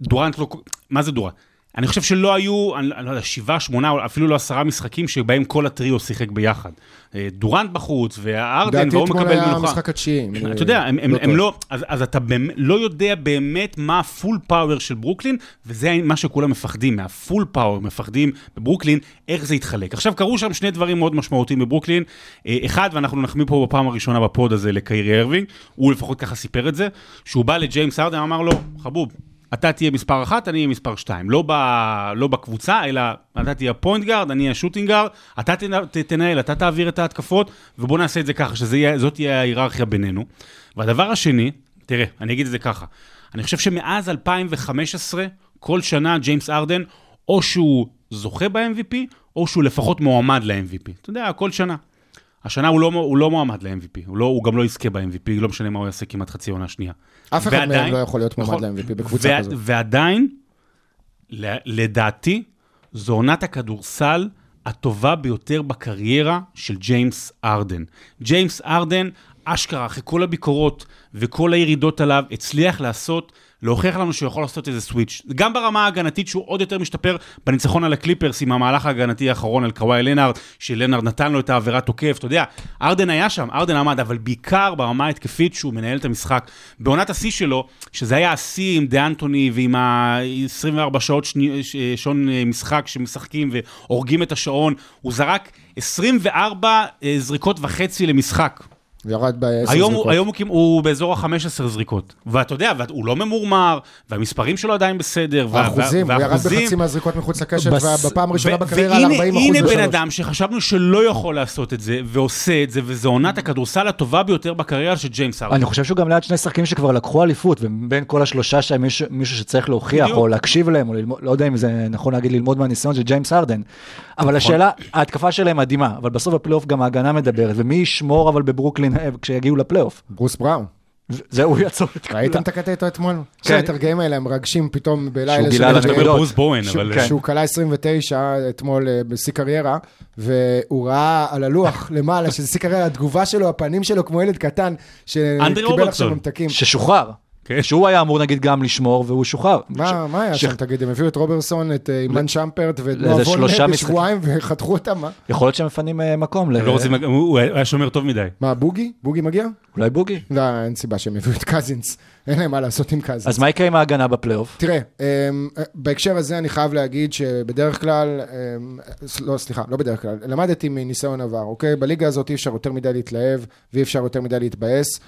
דורנט לא... מה זה דורנט? אני חושב שלא היו, אני לא יודע, 7, 8, אפילו לא 10 משחקים שבהם כל הטריו שיחק ביחד. דורנט בחוץ, והארדן, והוא מקבל מנוחה. דעתי אתמול היה המשחק התשיעי. אתה יודע, הם לא... אז אתה לא יודע באמת מה הפול פאוור של ברוקלין, וזה מה שכולם מפחדים, מהפול פאוור מפחדים בברוקלין, איך זה יתחלק. עכשיו, קרו שם 2 דברים מאוד משמעותיים בברוקלין. אחד, ואנחנו נחמיא פה בפעם הראשונה בפוד הזה לקיירי ארווינג, הוא לפחות ככה סיפר את זה, שהוא בא לג'יימס ארדן, אמר לו, חבוב, אתה תהיה מספר 1, אני אהיה מספר 2. לא בקבוצה, אלא אתה תהיה פוינט גארד, אני אהיה שוטינג גארד, אתה תנהל, אתה תעביר את ההתקפות, ובוא נעשה את זה ככה, שזאת תהיה ההיררכיה בינינו. והדבר השני, תראה, אני אגיד את זה ככה, אני חושב שמאז 2015, כל שנה ג'יימס ארדן, או שהוא זוכה ב-MVP, או שהוא לפחות מועמד ל-MVP. אתה יודע, כל שנה. השנה הוא לא מועמד ל-MVP, הוא גם לא יזכה ב-MVP, לא משנה מה הוא יעשה כמעט חצי עונה שנייה. אף אחד מהם לא יכול להיות מועמד ל-MVP בקבוצה כזאת. ועדיין, לדעתי, זו עונת הכדורסל הטובה ביותר בקריירה של ג'יימס ארדן. ג'יימס ארדן, אשכרה, אחרי כל הביקורות וכל הירידות עליו, הצליח להוכיח לנו שהוא יכול לעשות איזה סוויץ'. גם ברמה ההגנתית שהוא עוד יותר משתפר בניצחון על הקליפרס עם המהלך ההגנתי האחרון על קוואי לנארד, שלנארד נתן לו את העבירה תוקף, אתה יודע, ארדן היה שם, ארדן עמד, אבל בעיקר ברמה ההתקפית שהוא מנהל את המשחק. בעונת השיא שלו, שזה היה השיא עם ד'אנטוני ועם ה-24 שעות שעון משחק שמשחקים והורגים את השעון, הוא זרק 24 זריקות וחצי למשחק. וירד ב-10 זריקות. היום הוא באזור ה-15 זריקות, ואתה יודע, הוא לא ממורמר, והמספרים שלו עדיין בסדר, והאחוזים, הוא ירד בחצי מהזריקות מחוץ לקשת, ובפעם הראשונה בקריירה על 40%. הנה בן אדם שחשבנו שלא יכול לעשות את זה, ועושה את זה, וזו עונת הכדורסל הטובה ביותר בקריירה של ג'יימס ארדן. אני חושב שהוא גם ליד 2 שחקנים שכבר לקחו אליפות, ובין כל ה3 שהם מישהו שצריך להוכיח, או להקשיב להם, או לא יודע אם זה נכון להגיד ללמוד מהניסיון של ג'יימס ארדן. אבל השאלה, ההתקפה שלהם מדהימה, אבל בסוף הפלייאוף גם ההגנה מדברת, ומי ישמור אבל בברוקלין כשיגיעו לפלייאוף. ברוס בראון. זהו, יצאו את כולה. ראיתם את הקטע אתמול? שהתרגעים האלה הם רגשים פתאום בלילה. שהוא קלה 29 אתמול בשיא קריירה, והוא ראה על הלוח למעלה, שזה שיא קריירה, התגובה שלו, הפנים שלו כמו ילד קטן, שקיבל עכשיו ממתקים. ששוחרר. שהוא היה אמור נגיד גם לשמור, והוא שוחרר. מה היה שם תגיד? הם הביאו את רוברסון, את אימן שמפרט, ואת נועבון בשבועיים, וחתכו אותם, מה? יכול להיות שהם מפנים מקום. הוא היה שומר טוב מדי. מה, בוגי? בוגי מגיע? אולי בוגי. לא, אין סיבה שהם הביאו את קזינס. אין להם מה לעשות עם קזינס. אז מה יקרה עם ההגנה בפלייאוף? תראה, בהקשר הזה אני חייב להגיד שבדרך כלל, לא, סליחה, לא בדרך כלל, למדתי מניסיון עבר, אוקיי? בליגה הזאת אי אפשר יותר מדי להתלהב, ואי אפשר יותר מדי להתבאס.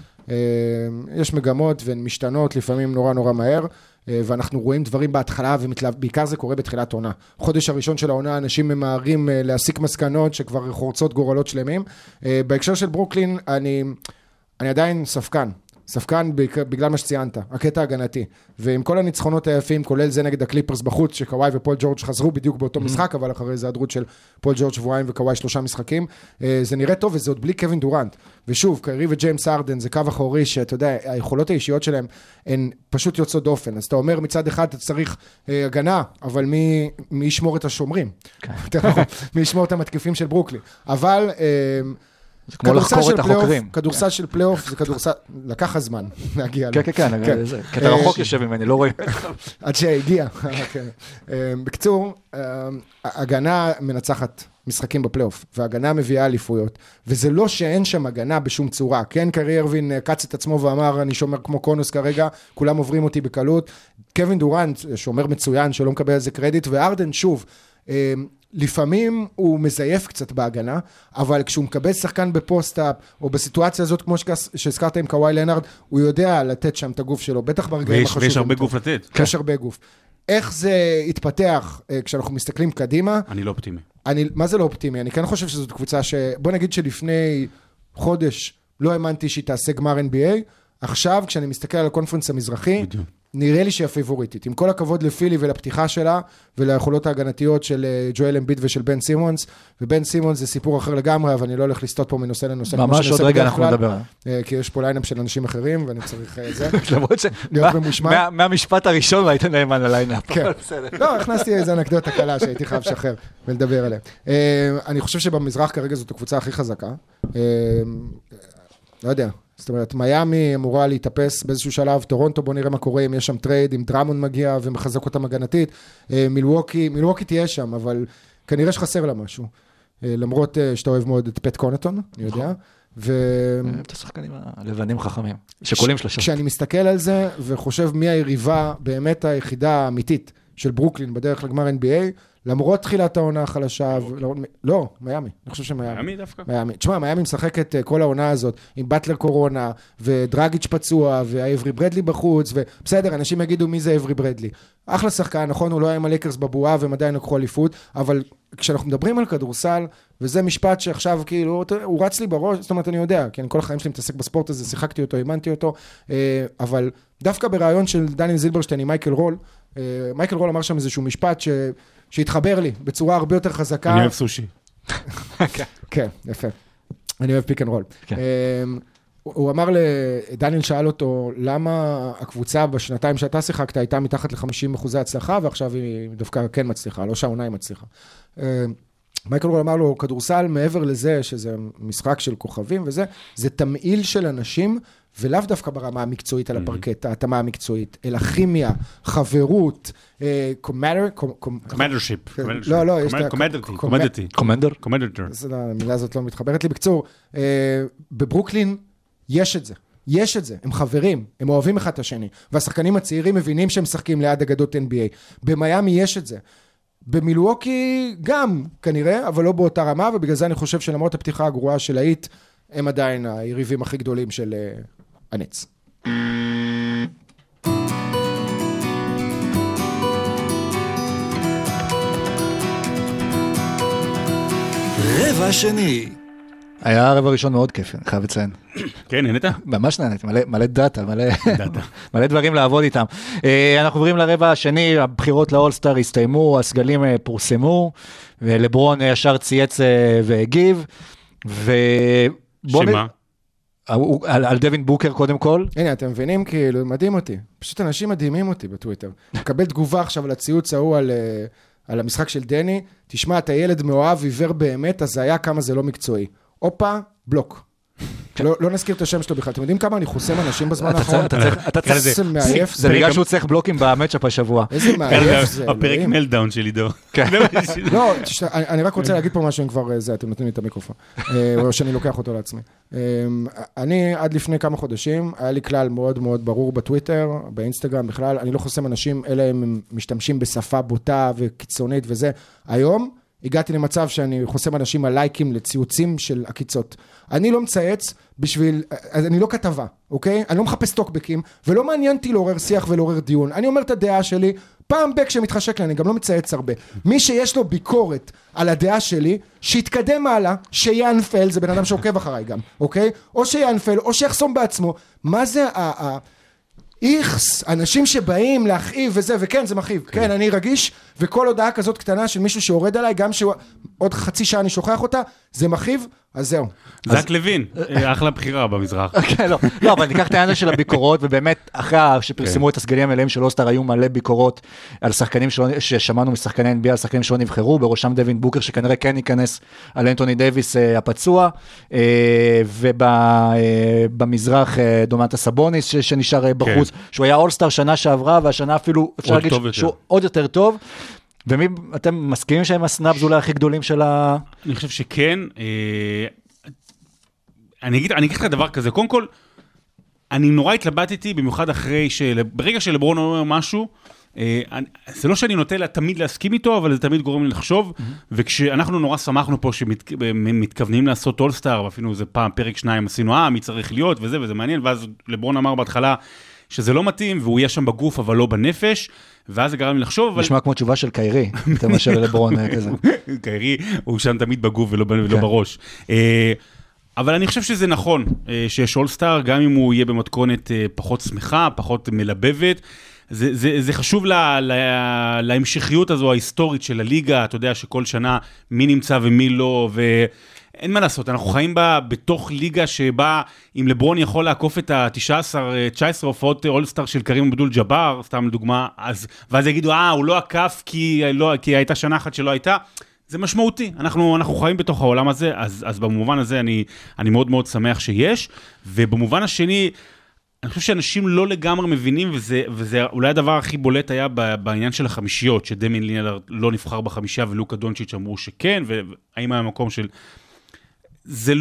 יש מגמות והן משתנות לפעמים נורא נורא מהר, ואנחנו רואים דברים בהתחלה, ובעיקר זה קורה בתחילת עונה. חודש הראשון של העונה, אנשים ממהרים להסיק מסקנות שכבר חורצות גורלות שלמים. בהקשר של ברוקלין, אני עדיין ספקן. ספקן בגלל מה שציינת, הקטע הגנתי, ועם כל הניצחונות היפים, כולל זה נגד הקליפרס בחוץ, שקוואי ופול ג'ורג' חזרו בדיוק באותו משחק, אבל אחרי זה הדרות של פול ג'ורג' שבועיים וקוואי 3 משחקים, זה נראה טוב, וזה עוד בלי קווין דורנט, ושוב, קיירי וג'יימס ארדן, זה קו אחורי שאתה יודע, היכולות האישיות שלהם הן פשוט יוצאות דופן, אז אתה אומר מצד אחד אתה צריך הגנה, אבל מי ישמור את השומרים? מי ישמור את המתקיפים של ברוקלי? אבל זה כמו לחקור את החוקרים. כדורסל של פלייאוף, זה כדורסל, לקח הזמן להגיע. כן, כן, כן. כי אתה רחוק יושב ממני, לא רואים. עד שהגיע. בקצור, הגנה מנצחת משחקים בפלייאוף, והגנה מביאה אליפויות, וזה לא שאין שם הגנה בשום צורה. כן, קרי ארווין קץ את עצמו ואמר, אני שומר כמו קונוס כרגע, כולם עוברים אותי בקלות. קווין דורנט, שומר מצוין, שלא מקבל על זה קרדיט, וארדן שוב, לפעמים הוא מזייף קצת בהגנה, אבל כשהוא מקבל שחקן בפוסט-אפ, או בסיטואציה הזאת, כמו שהזכרת עם קוואי לנארד, הוא יודע לתת שם את הגוף שלו, בטח ברגעים החשובים. ויש הרבה גוף לתת. יש הרבה גוף. איך זה התפתח כשאנחנו מסתכלים קדימה? אני לא אופטימי. מה זה לא אופטימי? אני כן חושב שזאת קבוצה בוא נגיד שלפני חודש לא האמנתי שהיא תעשה גמר NBA, עכשיו כשאני מסתכל על הקונפרנס המזרחי, בדיוק. נראה לי שהיא הפייבוריטית, עם כל הכבוד לפילי ולפתיחה שלה, וליכולות ההגנתיות של ג'ואל אמביד ושל בן סימונס, ובן סימונס זה סיפור אחר לגמרי, אבל אני לא הולך לסטות פה מנושא לנושא. ממש עוד רגע אנחנו נדבר. כי יש פה ליינאפ של אנשים אחרים, ואני צריך זה. למרות ש... להיות ממושמע. מהמשפט הראשון ראית נאמן לליינאפ. כן. לא, הכנסתי איזו אנקדוטה קלה שהייתי חייב לשחרר ולדבר עליה. אני חושב שבמזרח כרגע זאת הקבוצה הכי חזקה. לא יודע. זאת אומרת, מיימי אמורה להתאפס באיזשהו שלב, טורונטו, בוא נראה מה קורה, אם יש שם טרייד, אם דרמון מגיע ומחזק אותם הגנתית, מילווקי תהיה שם, אבל כנראה שחסר לה משהו, למרות שאתה אוהב מאוד את פט קונטון, אני יודע, את השחקנים הלבנים חכמים, שקולים שלושה. כשאני מסתכל על זה וחושב מי היריבה באמת היחידה האמיתית של ברוקלין בדרך לגמר NBA, למרות תחילת העונה החלשה, לא, מיימי, אני חושב שמיימי. מיימי דווקא. מיימי, תשמע, מיימי משחקת כל העונה הזאת, עם בטלר קורונה, ודרגיץ' פצוע, והאברי ברדלי בחוץ, ובסדר, אנשים יגידו מי זה אברי ברדלי. אחלה שחקן, נכון, הוא לא היה עם הלקרס בבועה, והם עדיין לקחו אליפות, אבל כשאנחנו מדברים על כדורסל, וזה משפט שעכשיו כאילו, הוא רץ לי בראש, זאת אומרת, אני יודע, כי כל החיים שלי מתעסק בספורט הזה, שיחקתי אותו, אימנתי אותו, אבל דווקא ברעיון של דניאל זילברשטיין עם מייקל רול, מייקל רול אמר שם איזשהו משפט שהתחבר לי בצורה הרבה יותר חזקה. אני אוהב סושי. כן, יפה. אני אוהב פיק אנד רול. הוא אמר לדניאל, שאל אותו, למה הקבוצה בשנתיים שאתה שיחקת הייתה מתחת ל-50% הצלחה, ועכשיו היא דווקא כן מצליחה, לא שעונה היא מצליחה. מייקל רול אמר לו, כדורסל מעבר לזה, שזה משחק של כוכבים וזה, זה תמעיל של אנשים, ולאו דווקא ברמה המקצועית על הפרקט, ההתאמה המקצועית, אלא כימיה, חברות, קומנדרשיפ. לא, לא, יש את קומנדרטי. המילה הזאת לא מתחברת לי. בקצור, בברוקלין יש את זה. יש את זה, הם חברים, הם אוהבים אחד את השני, והשחקנים הצעירים מבינים שהם שחקים ליד אגדות NBA. במיימי יש את זה. במילווקי גם, כנראה, אבל לא באותה רמה, ובגלל זה אני חושב שלמרות הפתיחה הגרועה של האית, הם עדיין היריבים הכי גדולים של הנץ. רבע שני. היה הרבע הראשון מאוד כיף, אני חייב לציין. כן, נהנית? ממש נהנית, מלא דאטה, מלא דברים לעבוד איתם. אנחנו עוברים לרבע השני, הבחירות לאולסטאר הסתיימו, הסגלים פורסמו, ולברון ישר צייץ והגיב, ו... שמה? על דווין בוקר קודם כל. הנה, אתם מבינים, כאילו, מדהים אותי. פשוט אנשים מדהימים אותי בטוויטר. מקבל תגובה עכשיו על הציוץ ההוא, על המשחק של דני. תשמע, אתה ילד מאוהב עיוור באמת, אז זה היה כמה זה לא מקצועי. אופה, בלוק. לא נזכיר את השם שלו בכלל. אתם יודעים כמה אני חוסם אנשים בזמן האחרון? אתה צריך מעייף. זה בגלל שהוא צריך בלוקים במצ'אפ השבוע. איזה מעייף זה. הפרק מלדאון שלי דו. לא, אני רק רוצה להגיד פה משהו, אם כבר זה, אתם נותנים לי את המיקרופון. או שאני לוקח אותו לעצמי. אני עד לפני כמה חודשים, היה לי כלל מאוד מאוד ברור בטוויטר, באינסטגרם בכלל, אני לא חוסם אנשים, אלא הם משתמשים בשפה בוטה וקיצונית וזה. היום הגעתי למצב שאני חוסם אנשים על לייקים לציוצים של הקיצות. אני לא מצייץ בשביל, אני לא כתבה, אוקיי? אני לא מחפש טוקבקים, ולא מעניינתי לעורר שיח ולעורר דיון. אני אומר את הדעה שלי, פעם בק שמתחשק לי, אני גם לא מצייץ הרבה. מי שיש לו ביקורת על הדעה שלי, שיתקדם מעלה, שיאנפל, זה בן אדם שעוקב אחריי גם, אוקיי? או שיאנפל, או שיחסום בעצמו. מה זה איכס, אנשים שבאים להכאיב וזה, וכן, זה מכאיב. כן, אני רגיש, וכל הודעה כזאת קטנה של מישהו שעורד עליי, גם שעוד חצי שעה אני שוכח אותה, זה מכאיב, אז זהו. זק לוין, אחלה בחירה במזרח. כן, לא, אבל ניקח את העניין של הביקורות, ובאמת, אחרי שפרסמו את הסגלים האלה של אוסטר, היו מלא ביקורות על שחקנים ששמענו משחקני NBA, על שחקנים שלא נבחרו, בראשם דווין בוקר, שכנראה כן ייכנס, על אנטוני דייביס הפצוע, ובמזרח דומנטה סבוניס, שנשאר בחוץ, שהוא היה אולסטאר שנה שעברה, והשנה אפילו, אפשר להגיד שהוא עוד יותר טוב. ומי, אתם מסכימים שהם הסנאפס אולי הכי גדולים של ה... אני חושב שכן. אני אגיד לך דבר כזה. קודם כל, אני נורא התלבטתי, במיוחד אחרי ברגע שלברון אומר משהו, זה לא שאני נוטה תמיד להסכים איתו, אבל זה תמיד גורם לי לחשוב, וכשאנחנו נורא שמחנו פה שמתכוונים לעשות אולסטאר, ואפילו זה פעם פרק שניים עשינו, מי צריך להיות וזה, וזה מעניין, ואז לברון אמר בהתחלה שזה לא מתאים, והוא יהיה שם בגוף, אבל לא בנפש, ואז זה גרם לי לחשוב... נשמע כמו תשובה של קיירי, אתה משאר לברון כזה. קיירי, הוא שם תמיד בגוף ולא בראש. אבל אני חושב שזה נכון, שיש אולסטאר, גם אם הוא יהיה במתכונת פחות שמחה, פחות מלבבת, זה חשוב להמשכיות הזו ההיסטורית של הליגה, אתה יודע שכל שנה מי נמצא ומי לא, אין מה לעשות, אנחנו חיים בה בתוך ליגה שבה, אם לברון יכול לעקוף את ה-19 הופעות אולסטאר של קרים אבדול ג'אבר, סתם לדוגמה, ואז יגידו, הוא לא עקף כי הייתה שנה אחת שלא הייתה, זה משמעותי, אנחנו חיים בתוך העולם הזה, אז במובן הזה אני מאוד מאוד שמח שיש, ובמובן השני, אני חושב שאנשים לא לגמרי מבינים, וזה אולי הדבר הכי בולט היה בעניין של החמישיות, שדמין לינארד לא נבחר בחמישה, ולוקה דונצ'יץ' אמרו שכן, והאם היה מקום של... זה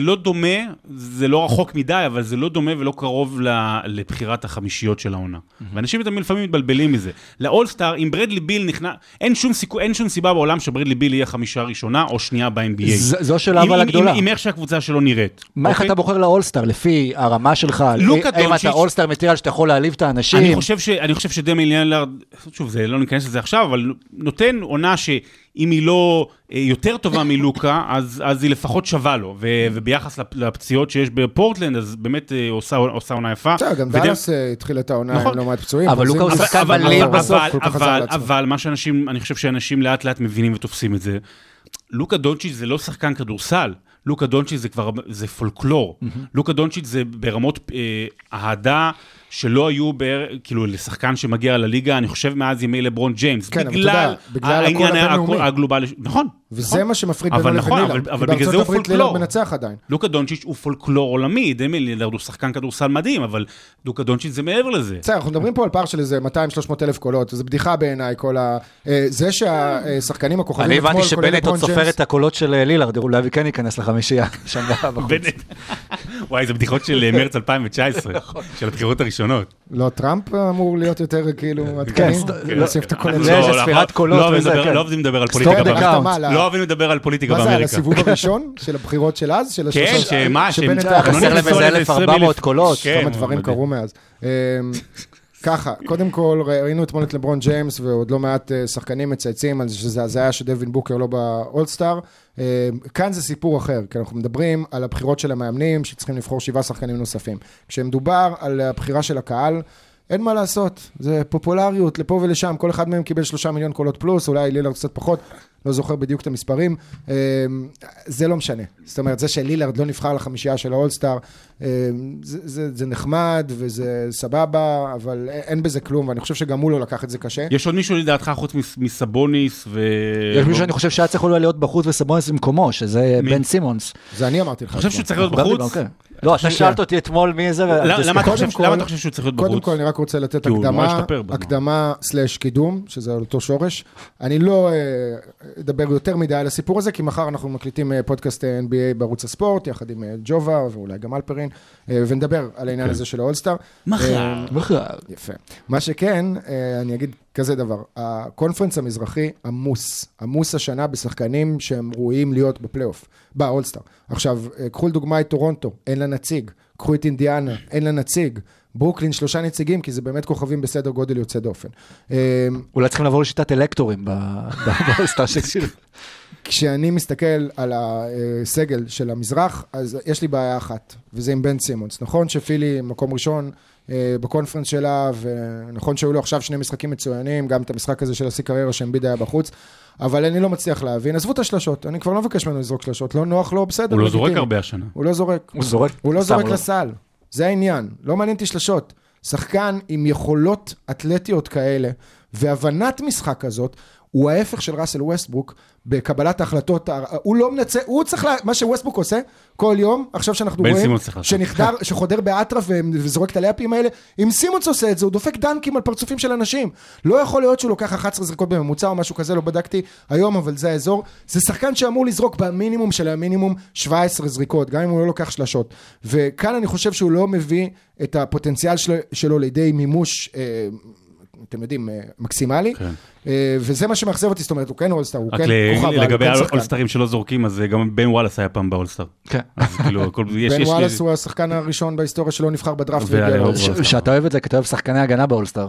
לא דומה, זה לא רחוק מדי, אבל זה לא דומה ולא קרוב לבחירת החמישיות של העונה. ואנשים לפעמים מתבלבלים מזה. לאולסטאר, אם ברדלי ביל נכנע, אין שום סיבה בעולם שברדלי ביל יהיה חמישה ראשונה או שנייה ב-NBA. זו שאלה אבל הגדולה. עם איך שהקבוצה שלו נראית. מה איך אתה בוחר לאולסטאר, לפי הרמה שלך, אם אתה אולסטאר מטריאל שאתה יכול להעליב את האנשים. אני חושב שדמיין לילארד, שוב, זה לא ניכנס לזה עכשיו, אבל נותן עונה ש... אם היא לא יותר טובה מלוקה, אז היא לפחות שווה לו, וביחס לפציעות שיש בפורטלנד, אז באמת עושה עונה יפה. גם דאלאס התחילה את העונה, לא מעט פצועים. אבל לוקה הוא שחקן מלא בסוף, כל כך חזר לעצמו. אבל מה שאנשים, אני חושב שאנשים לאט לאט מבינים ותופסים את זה, לוקה דונצ'יץ' זה לא שחקן כדורסל, לוקה דונצ'יץ' זה כבר, זה פולקלור. לוקה דונצ'יץ' זה ברמות אהדה, שלא היו כאילו לשחקן שמגיע לליגה, אני חושב מאז ימי לברון ג'יימס, בגלל העניין הגלובלי, נכון. וזה מה שמפריד בינו לבין לילארד, אבל בגלל זה הוא פולקלור. לוקה דונצ'יץ' הוא פולקלור עולמי, דמיין לילארד הוא שחקן כדורסל מדהים, אבל לוקה דונצ'יץ' זה מעבר לזה. בסדר, אנחנו מדברים פה על פער של איזה 200-300,000 קולות, זו בדיחה בעיניי, זה שהשחקנים הכוכבים... אני הבנתי שבנט עוד סופר את הקולות של לילארד, אולי וכן ייכנס לחמישייה שם בחוץ. וואי, זה בדיחות של מרץ 2019, של הבחירות הראשונות. לא, טראמפ אמור להיות יותר כאילו... לא אוהבים לדבר על פוליטיקה באמריקה. מה זה, על הסיבוב הראשון של הבחירות של אז? כן, שמה, שבין את החסר לבזה 1,400 קולות. כמה דברים קרו מאז. ככה, קודם כל, ראינו אתמול את לברון ג'יימס, ועוד לא מעט שחקנים מצייצים על שזה הזיה שדווין בוקר לא באולסטאר. כאן זה סיפור אחר, כי אנחנו מדברים על הבחירות של המאמנים, שצריכים לבחור 7 שחקנים נוספים. כשמדובר על הבחירה של הקהל, אין מה לעשות, זה פופולריות, לפה ולשם, כל אחד מהם קיבל 3 מיליון קולות פלוס, אולי לילארד קצת פחות, לא זוכר בדיוק את המספרים, זה לא משנה, זאת אומרת, זה שלילארד לא נבחר לחמישייה של האולסטאר, זה נחמד וזה סבבה, אבל אין בזה כלום, ואני חושב שגם הוא לא לקח את זה קשה. יש עוד מישהו לדעתך חוץ מסבוניס ו... יש מישהו שאני חושב שהיה צריך אולי להיות בחוץ וסבוניס במקומו, שזה בן סימונס. זה אני אמרתי לך. אני חושב שהוא צריך להיות בחוץ? לא, אתה שאלת אותי אתמול מי זה... למה אתה חושב שהוא צריך להיות בחוץ? קודם כל אני רק רוצה לתת הקדמה/קידום, שזה אותו שורש. אני לא אדבר יותר מדי על הסיפור הזה, כי מחר אנחנו מקליטים פודקאסט NBA בערוץ הספורט, יחד עם ג'ובה ואולי גם אלפרין, ונדבר על העניין הזה של האולסטאר. מחר. יפה. מה שכן, אני אגיד כזה דבר, הקונפרנס המזרחי עמוס השנה בשחקנים שהם ראויים להיות בפלייאוף, באולסטאר. עכשיו, קחו לדוגמה את טורונטו, אין לה נציג, קחו את אינדיאנה, אין לה נציג, ברוקלין 3 נציגים, כי זה באמת כוכבים בסדר גודל יוצא דופן. אולי צריכים לעבור לשיטת אלקטורים בסטארשק שלו. כשאני מסתכל על הסגל של המזרח, אז יש לי בעיה אחת, וזה עם בן סימונס. נכון שפילי מקום ראשון בקונפרנס שלה, ונכון שהיו לו עכשיו שני משחקים מצוינים, גם את המשחק הזה של הסיקריירה שהמביד היה בחוץ, אבל אני לא מצליח להבין. עזבו את השלשות, אני כבר לא מבקש ממנו לזרוק שלשות, לא נוח לו, בסדר. הוא לא זורק הרבה השנה. הוא לא זורק לסל. זה העניין, לא מעניין אותי שלשות. שחקן עם יכולות אתלטיות כאלה, והבנת משחק הזאת, הוא ההפך של ראסל ווסטברוק, בקבלת ההחלטות, הוא לא מנצח, הוא צריך, מה שווסטברוק עושה, כל יום, עכשיו שאנחנו רואים, שחודר באטרף וזורק עליה הפעמים האלה, אם סימונס עושה את זה, הוא דופק דנקים על פרצופים של אנשים, לא יכול להיות שהוא לוקח 11 זריקות בממוצע, או משהו כזה, לא בדקתי היום, אבל זה האזור, זה שחקן שאמור לזרוק במינימום של המינימום 17 זריקות, גם אם הוא לא לוקח שלשות, וכאן אני חושב שהוא לא מביא את הפוטנציאל שלו לידי מימוש, אתם יודעים, מקסימלי, וזה מה שמאכזב אותי, זאת אומרת, הוא כן אולסטאר, הוא כן כוכב. לגבי האולסטרים שלא זורקים, אז גם בן וואלס היה פעם באולסטאר. כן. בן וואלס הוא השחקן הראשון בהיסטוריה שלא נבחר בדראפט. שאתה אוהב את זה, כי אתה אוהב שחקני הגנה באולסטאר.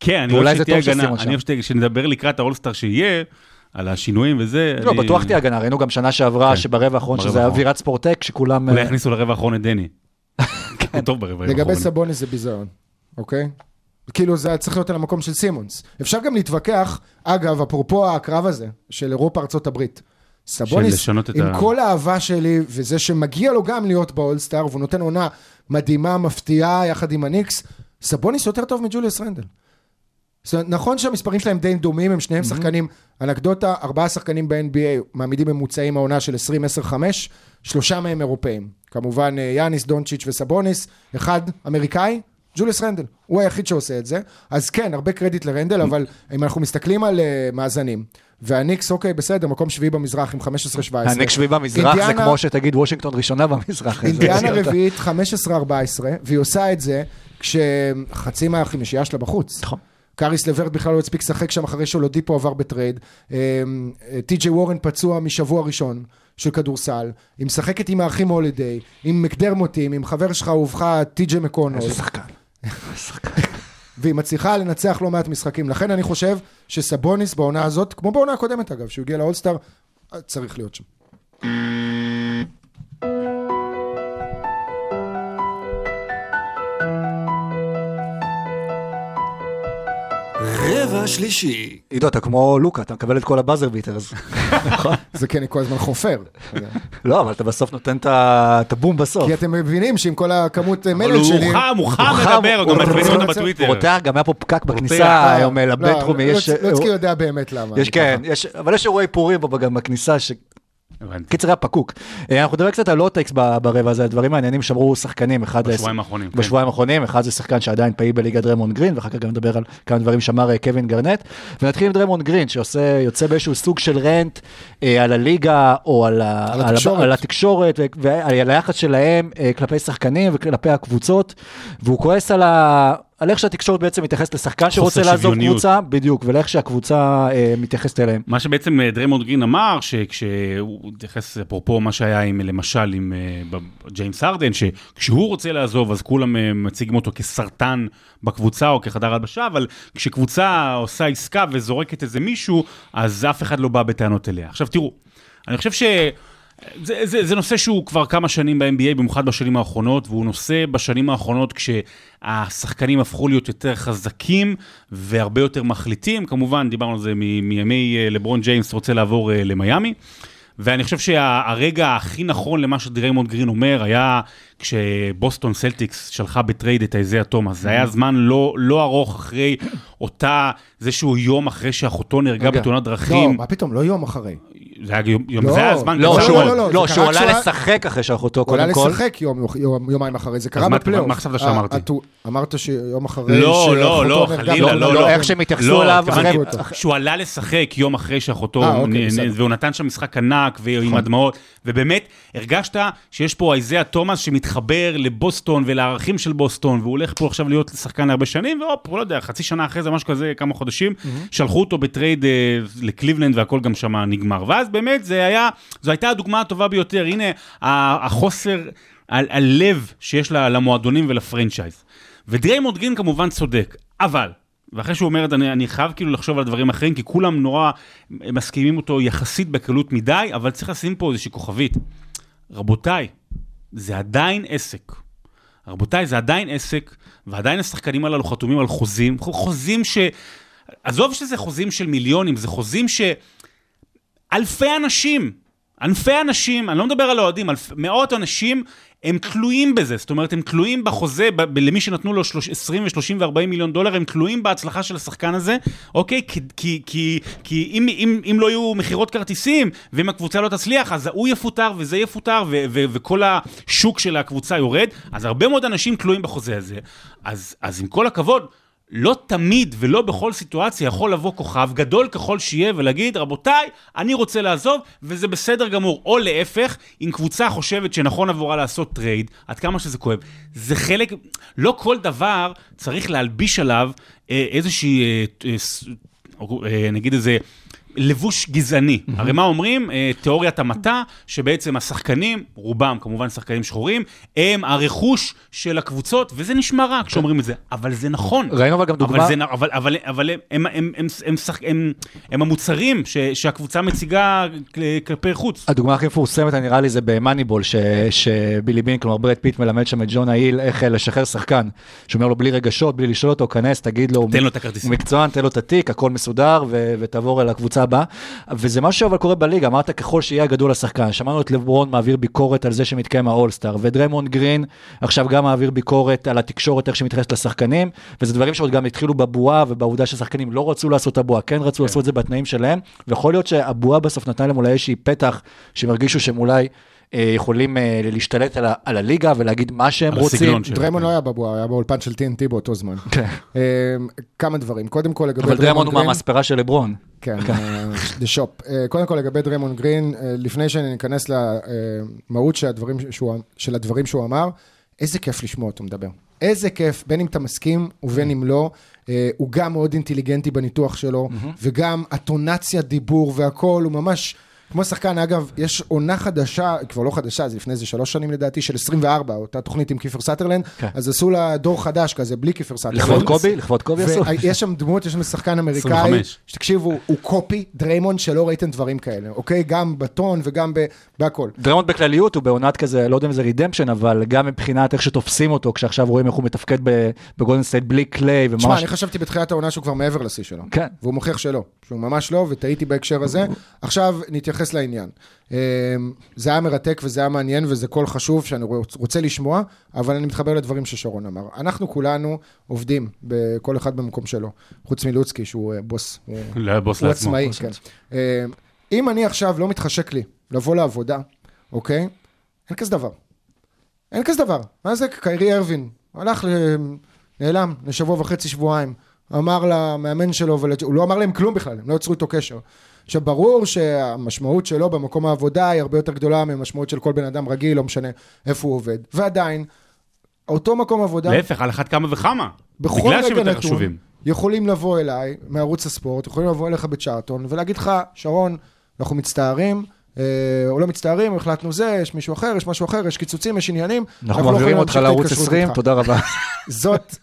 כן, אני אוהב שתהיה הגנה. אני אוהב שנדבר לקראת האולסטאר שיהיה, על השינויים וזה. לא, בטוח תהיה הגנה. ראינו גם שנה שעברה, שברבע האחרון, שזה אווירת ספורטק, שכולם... אולי הכניסו לרבע האחרון את דני. טוב ברבע האחרון. לגבי סבוני זה ביזיון, אוקיי? כאילו זה צריך להיות על המקום של סימונס. אפשר גם להתווכח, אגב, אפרופו הקרב הזה, של אירופה ארצות הברית. סבוניס, עם כל האהבה שלי, וזה שמגיע לו גם להיות באולסטאר, והוא נותן עונה מדהימה, מפתיעה, יחד עם הניקס, סבוניס יותר טוב מג'וליוס רנדל. נכון שהמספרים שלהם די דומים, הם שניהם שחקנים, אנקדוטה, 4 שחקנים ב-NBA, מעמידים ממוצעים העונה של 20-10-5, 3 מהם אירופאים. כמובן, יאניס, דונצ'יץ' וסבוניס, אחד אמריקאי, ג'וליוס רנדל, הוא היחיד שעושה את זה, אז כן, הרבה קרדיט לרנדל, אבל אם אנחנו מסתכלים על מאזנים, והניקס, אוקיי, בסדר, מקום 7 במזרח עם 15-17. הניקס 7 במזרח, זה כמו שתגיד וושינגטון ראשונה במזרח. אינדיאנה רביעית, 15-14, והיא עושה את זה, כשחצי מהחמישייה שלה בחוץ. נכון. קאריס לברט בכלל לא הספיק לשחק שם אחרי שאולודיפו עבר בטרייד, טי.ג'יי וורן פצוע משבוע ראשון של כדורסל, היא משחקת עם האחים הולידיי, עם מקדרמוטים, עם חבר שלך אהובך, טי.ג'יי מקונול. איזה שחקן. והיא מצליחה לנצח לא מעט משחקים, לכן אני חושב שסבוניס בעונה הזאת, כמו בעונה הקודמת אגב, שהוא הגיע לאולסטאר, צריך להיות שם. רבע שלישי. עידו, אתה כמו לוקה, אתה מקבל את כל הבאזר ביטרס. זה כן, אני כל הזמן חופר. לא, אבל אתה בסוף נותן את הבום בסוף. כי אתם מבינים שעם כל הכמות מלט שלי... אבל הוא חם, מדבר, גם מבינים אותו בטוויטר. הוא רותח, גם היה פה פקק בכניסה היום לבטרום. לוצקי יודע באמת למה. כן, אבל יש אירועי פורים גם בכניסה ש... קיצר היה פקוק. אנחנו נדבר קצת על לוטקס ברבע הזה, הדברים העניינים שמרו שחקנים, בשבועיים האחרונים, אחד זה שחקן שעדיין פעיל בליגה דרמונד גרין, ואחר כך גם נדבר על כמה דברים שאמר קווין גרנט, ונתחיל עם דרמונד גרין, שיוצא באיזשהו סוג של רנט על הליגה, או על התקשורת, ועל היחס שלהם כלפי שחקנים וכלפי הקבוצות, והוא כועס על ה... על איך שהתקשורת בעצם מתייחסת לשחקן שרוצה לעזוב קבוצה, בדיוק, ולאיך שהקבוצה מתייחסת אליהם. מה שבעצם דרמונד גרין אמר, שכשהוא מתייחס, אפרופו מה שהיה עם, למשל, עם ג'יימס הרדן, שכשהוא רוצה לעזוב, אז כולם מציגים אותו כסרטן בקבוצה, או כחדר הלבשה, אבל כשקבוצה עושה עסקה וזורקת איזה מישהו, אז אף אחד לא בא בטענות אליה. עכשיו תראו, אני חושב ש... זה נושא שהוא כבר כמה שנים ב-NBA, במיוחד בשנים האחרונות, והוא נושא בשנים האחרונות כשהשחקנים הפכו להיות יותר חזקים והרבה יותר מחליטים. כמובן, דיברנו על זה מימי לברון ג'יימס רוצה לעבור למיימי, ואני חושב שהרגע הכי נכון למה שדרמונד גרין אומר היה כשבוסטון סלטיקס שלחה בטרייד את איזיה תומאס. זה היה זמן לא ארוך אחרי אותה, זה שהוא יום אחרי שאחותו נהרגה בתאונת דרכים. לא, מה פתאום, לא יום אחרי. זה היה זמן קצר. לא, שהוא עולה לשחק אחרי שאחותו קודם כל. עולה לשחק יומיים אחרי, זה קרה בפלייאוף. מה חשבת שאמרתי? אמרת שיום אחרי שאחותו נהרגה. לא, חלילה, לא. איך שהם התייחסו אליו. שהוא עלה לשחק יום אחרי שאחותו, והוא נתן שם משחק ענק ועם הדמעות, ובאמת הרגשת שיש פה איזיה תומאס שמתחבר לבוסטון ולערכים של בוסטון, והוא הולך פה עכשיו להיות שחקן הרבה שנים, ואופ, הוא לא יודע, חצי שנה אחרי זה, משהו כזה, כמה חודשים, שלחו אותו בטרייד לקליבלנד, והכל גם שם נגמר. ואז באמת זו הייתה הדוגמה הטובה ביותר. הנה החוסר על הלב שיש למועדונים ולפרנצ'ייז. ודריימונד גרין כמובן צודק, אבל, ואחרי שהוא אומר, אני חייב כאילו לחשוב על דברים אחרים, כי כולם נורא מסכימים אותו יחסית בקלות מדי, אבל צריך לשים פה איזושהי כוכבית. רבותיי, זה עדיין עסק. רבותיי, זה עדיין עסק, ועדיין השחקנים הללו חתומים על חוזים, חוזים ש... עזוב שזה חוזים של מיליונים, זה חוזים ש... אלפי אנשים, אני לא מדבר על אוהדים, מאות אנשים, הם תלויים בזה, זאת אומרת, הם תלויים בחוזה, למי שנתנו לו 20 ו-30 ו-40 מיליון דולר, הם תלויים בהצלחה של השחקן הזה, אוקיי? כי אם לא יהיו מחירות כרטיסים, ואם הקבוצה לא תצליח, אז הוא יפוטר וזה יפוטר, וכל השוק של הקבוצה יורד, אז הרבה מאוד אנשים תלויים בחוזה הזה. אז עם כל הכבוד, לא תמיד ולא בכל סיטואציה יכול לבוא כוכב גדול ככל שיהיה ולהגיד, רבותיי, אני רוצה לעזוב, וזה בסדר גמור. או להפך, אם קבוצה חושבת שנכון עבורה לעשות טרייד, עד כמה שזה כואב. זה חלק, לא כל דבר צריך להלביש עליו איזושהי, נגיד איזה, לבוש גזעני. הרי מה אומרים? תיאוריית המטה, שבעצם השחקנים, רובם כמובן שחקנים שחורים, הם הרכוש של הקבוצות, וזה נשמע רע כשאומרים את זה. אבל זה נכון. ראינו אבל גם דוגמה. אבל הם המוצרים שהקבוצה מציגה כלפי חוץ. הדוגמה הכי מפורסמת, נראה לי, זה במאניבול, שבילי בין, כלומר ברד פיט, מלמד שם את ג'ון הייל איך לשחרר שחקן, שאומר לו בלי רגשות, בלי לשאול אותו, כנס, תגיד לו, תן לו את הכרטיסים, מקצוען, תן לו את התיק, הכל מסודר, ותעבור אל הקבוצה הבא, וזה משהו אבל קורה בליגה, אמרת ככל שיהיה הגדול השחקן, שמענו את לברון מעביר ביקורת על זה שמתקיים האולסטאר, ודריימונד גרין עכשיו גם מעביר ביקורת על התקשורת איך שמתחשת לשחקנים, וזה דברים שעוד גם התחילו בבועה, ובעובדה ששחקנים לא רצו לעשות הבועה, כן רצו לעשות את זה בתנאים שלהם, ויכול להיות שהבועה בסוף נתנה להם אולי איזושהי פתח, שמרגישו שהם אולי יכולים להשתלט על הליגה ולהגיד מה שהם רוצים. דריימונד לא היה בבועה, היה באולפן של TNT באותו זמן. כמה דברים, קודם כל לגבי... אבל דריימונד הוא מהמספרה של לברון. כן, דה שופ. קודם כל לגבי דריימונד גרין, לפני שניכנס למהות של הדברים שהוא אמר, איזה כיף לשמוע אותו מדבר. איזה כיף, בין אם אתה מסכים ובין אם לא, הוא גם מאוד אינטליגנטי בניתוח שלו, וגם הטונציית דיבור והכל, הוא ממש... כמו שחקן, אגב, יש עונה חדשה, כבר לא חדשה, זה לפני איזה 3 שנים לדעתי, של 24, אותה תוכנית עם כיפר סאטרלנד, אז עשו לה דור חדש כזה, בלי כיפר סאטרלנד. לכבוד קובי עשו. ויש שם דמות, יש שם שחקן אמריקאי, שתקשיבו, הוא קופי, דריימונד, שלא ראיתם דברים כאלה, אוקיי? גם בטון וגם בהכל. דריימונד בכלליות הוא בעונת כזה, לא יודע אם זה רידמפשן, אבל גם מבחינת איך שתופסים אותו, כשעכשיו רואים איך הוא מתפקד בגולדן סטייט בלי קליי וממש... תשמע, אני חשבתי בתחילת העונה שהוא כבר מעבר לשיא שלו. כן. והוא מוכיח שלא, שהוא ממש לא, ותהיתי בהקשר הזה. עכשיו נתייחס לעניין. זה היה מרתק וזה היה מעניין וזה כל חשוב שאני רוצה לשמוע, אבל אני מתחבר לדברים ששרון אמר. אנחנו כולנו עובדים בכל אחד במקום שלו, חוץ מלוצקי שהוא בוס, הוא עצמאי. אם אני עכשיו לא מתחשק לי לבוא לעבודה, אוקיי? אין כזה דבר. מה זה? קיירי ארווין הלך נעלם לשבוע וחצי, שבועיים, אמר למאמן שלו, הוא לא אמר להם כלום בכלל, הם לא יצרו איתו קשר. עכשיו ברור שהמשמעות שלו במקום העבודה היא הרבה יותר גדולה ממשמעות של כל בן אדם רגיל, לא משנה איפה הוא עובד. ועדיין, אותו מקום עבודה... להפך, על אחת כמה וכמה. בכל רגע נתון, יכולים לבוא אליי מערוץ הספורט, יכולים לבוא אליך בצ'ארטון, ולהגיד לך, שרון, אנחנו מצטערים, או לא מצטערים, החלטנו זה, יש מישהו אחר, יש משהו אחר, יש קיצוצים, יש עניינים. אנחנו מעבירים אותך לערוץ 20, תודה רבה. זאת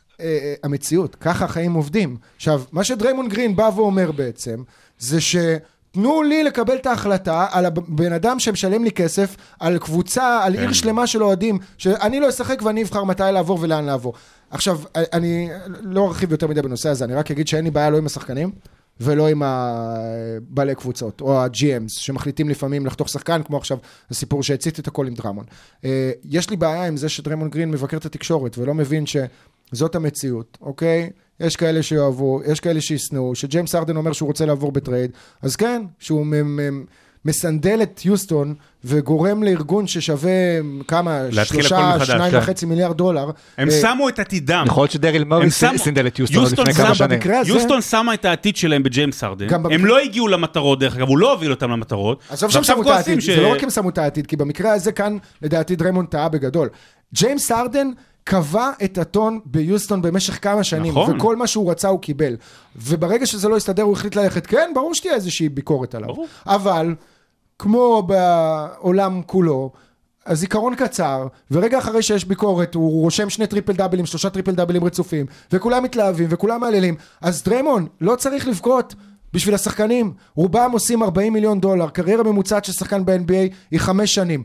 המציאות, ככה החיים עובדים. עכשיו, מה שדריימונד גרין בא ואומר בעצם, זה שתנו לי לקבל את ההחלטה על הבן אדם שמשלם לי כסף, על קבוצה, על עיר שלמה של אוהדים, שאני לא אשחק ואני אבחר מתי לעבור ולאן לעבור. עכשיו, אני לא ארחיב יותר מדי בנושא הזה, אני רק אגיד שאין לי בעיה לא עם השחקנים, ולא עם הבעלי קבוצות, או ה-GMs, שמחליטים לפעמים לחתוך שחקן, כמו עכשיו הסיפור שהציתי את הכל עם דריימון. יש לי בעיה עם זה שדריימונד גרין מבקר את התקשורת, ולא מבין שזאת המציאות, אוקיי? יש כאלה שאוהבו, יש כאלה שיסנו, שג'יימס ארדן אומר שהוא רוצה לעבור בטרייד, אז כן, שהוא מסנדל את יוסטון, וגורם לארגון ששווה כמה, 3.5 מיליארד דולר. הם שמו את עתידם. יכול להיות שדריל מורי סינדל את יוסטון לפני כמה שנים. יוסטון שמה את העתיד שלהם בג'יימס ארדן. הם לא הגיעו למטרות, דרך אגב, הוא לא הוביל אותם למטרות. עכשיו כועסים ש... זה לא רק הם שמו את העתיד, כי במקרה הזה כאן, לדעתי דריימונד טעה בגדול. ג'יימס ארדן קבע את הטון ביוסטון במשך כמה שנים, נכון. וכל מה שהוא רצה הוא קיבל. וברגע שזה לא הסתדר, הוא החליט ללכת, כן, ברור שתהיה איזושהי ביקורת עליו. ברור. אבל, כמו בעולם כולו, אז זיכרון קצר, ורגע אחרי שיש ביקורת, הוא רושם 2 טריפל דאבלים, 3 טריפל דאבלים רצופים, וכולם מתלהבים, וכולם מעללים, אז דריימון לא צריך לבכות בשביל השחקנים, רובם עושים $40 מיליון, קריירה ממוצעת של שחקן ב-NBA היא 5 שנים,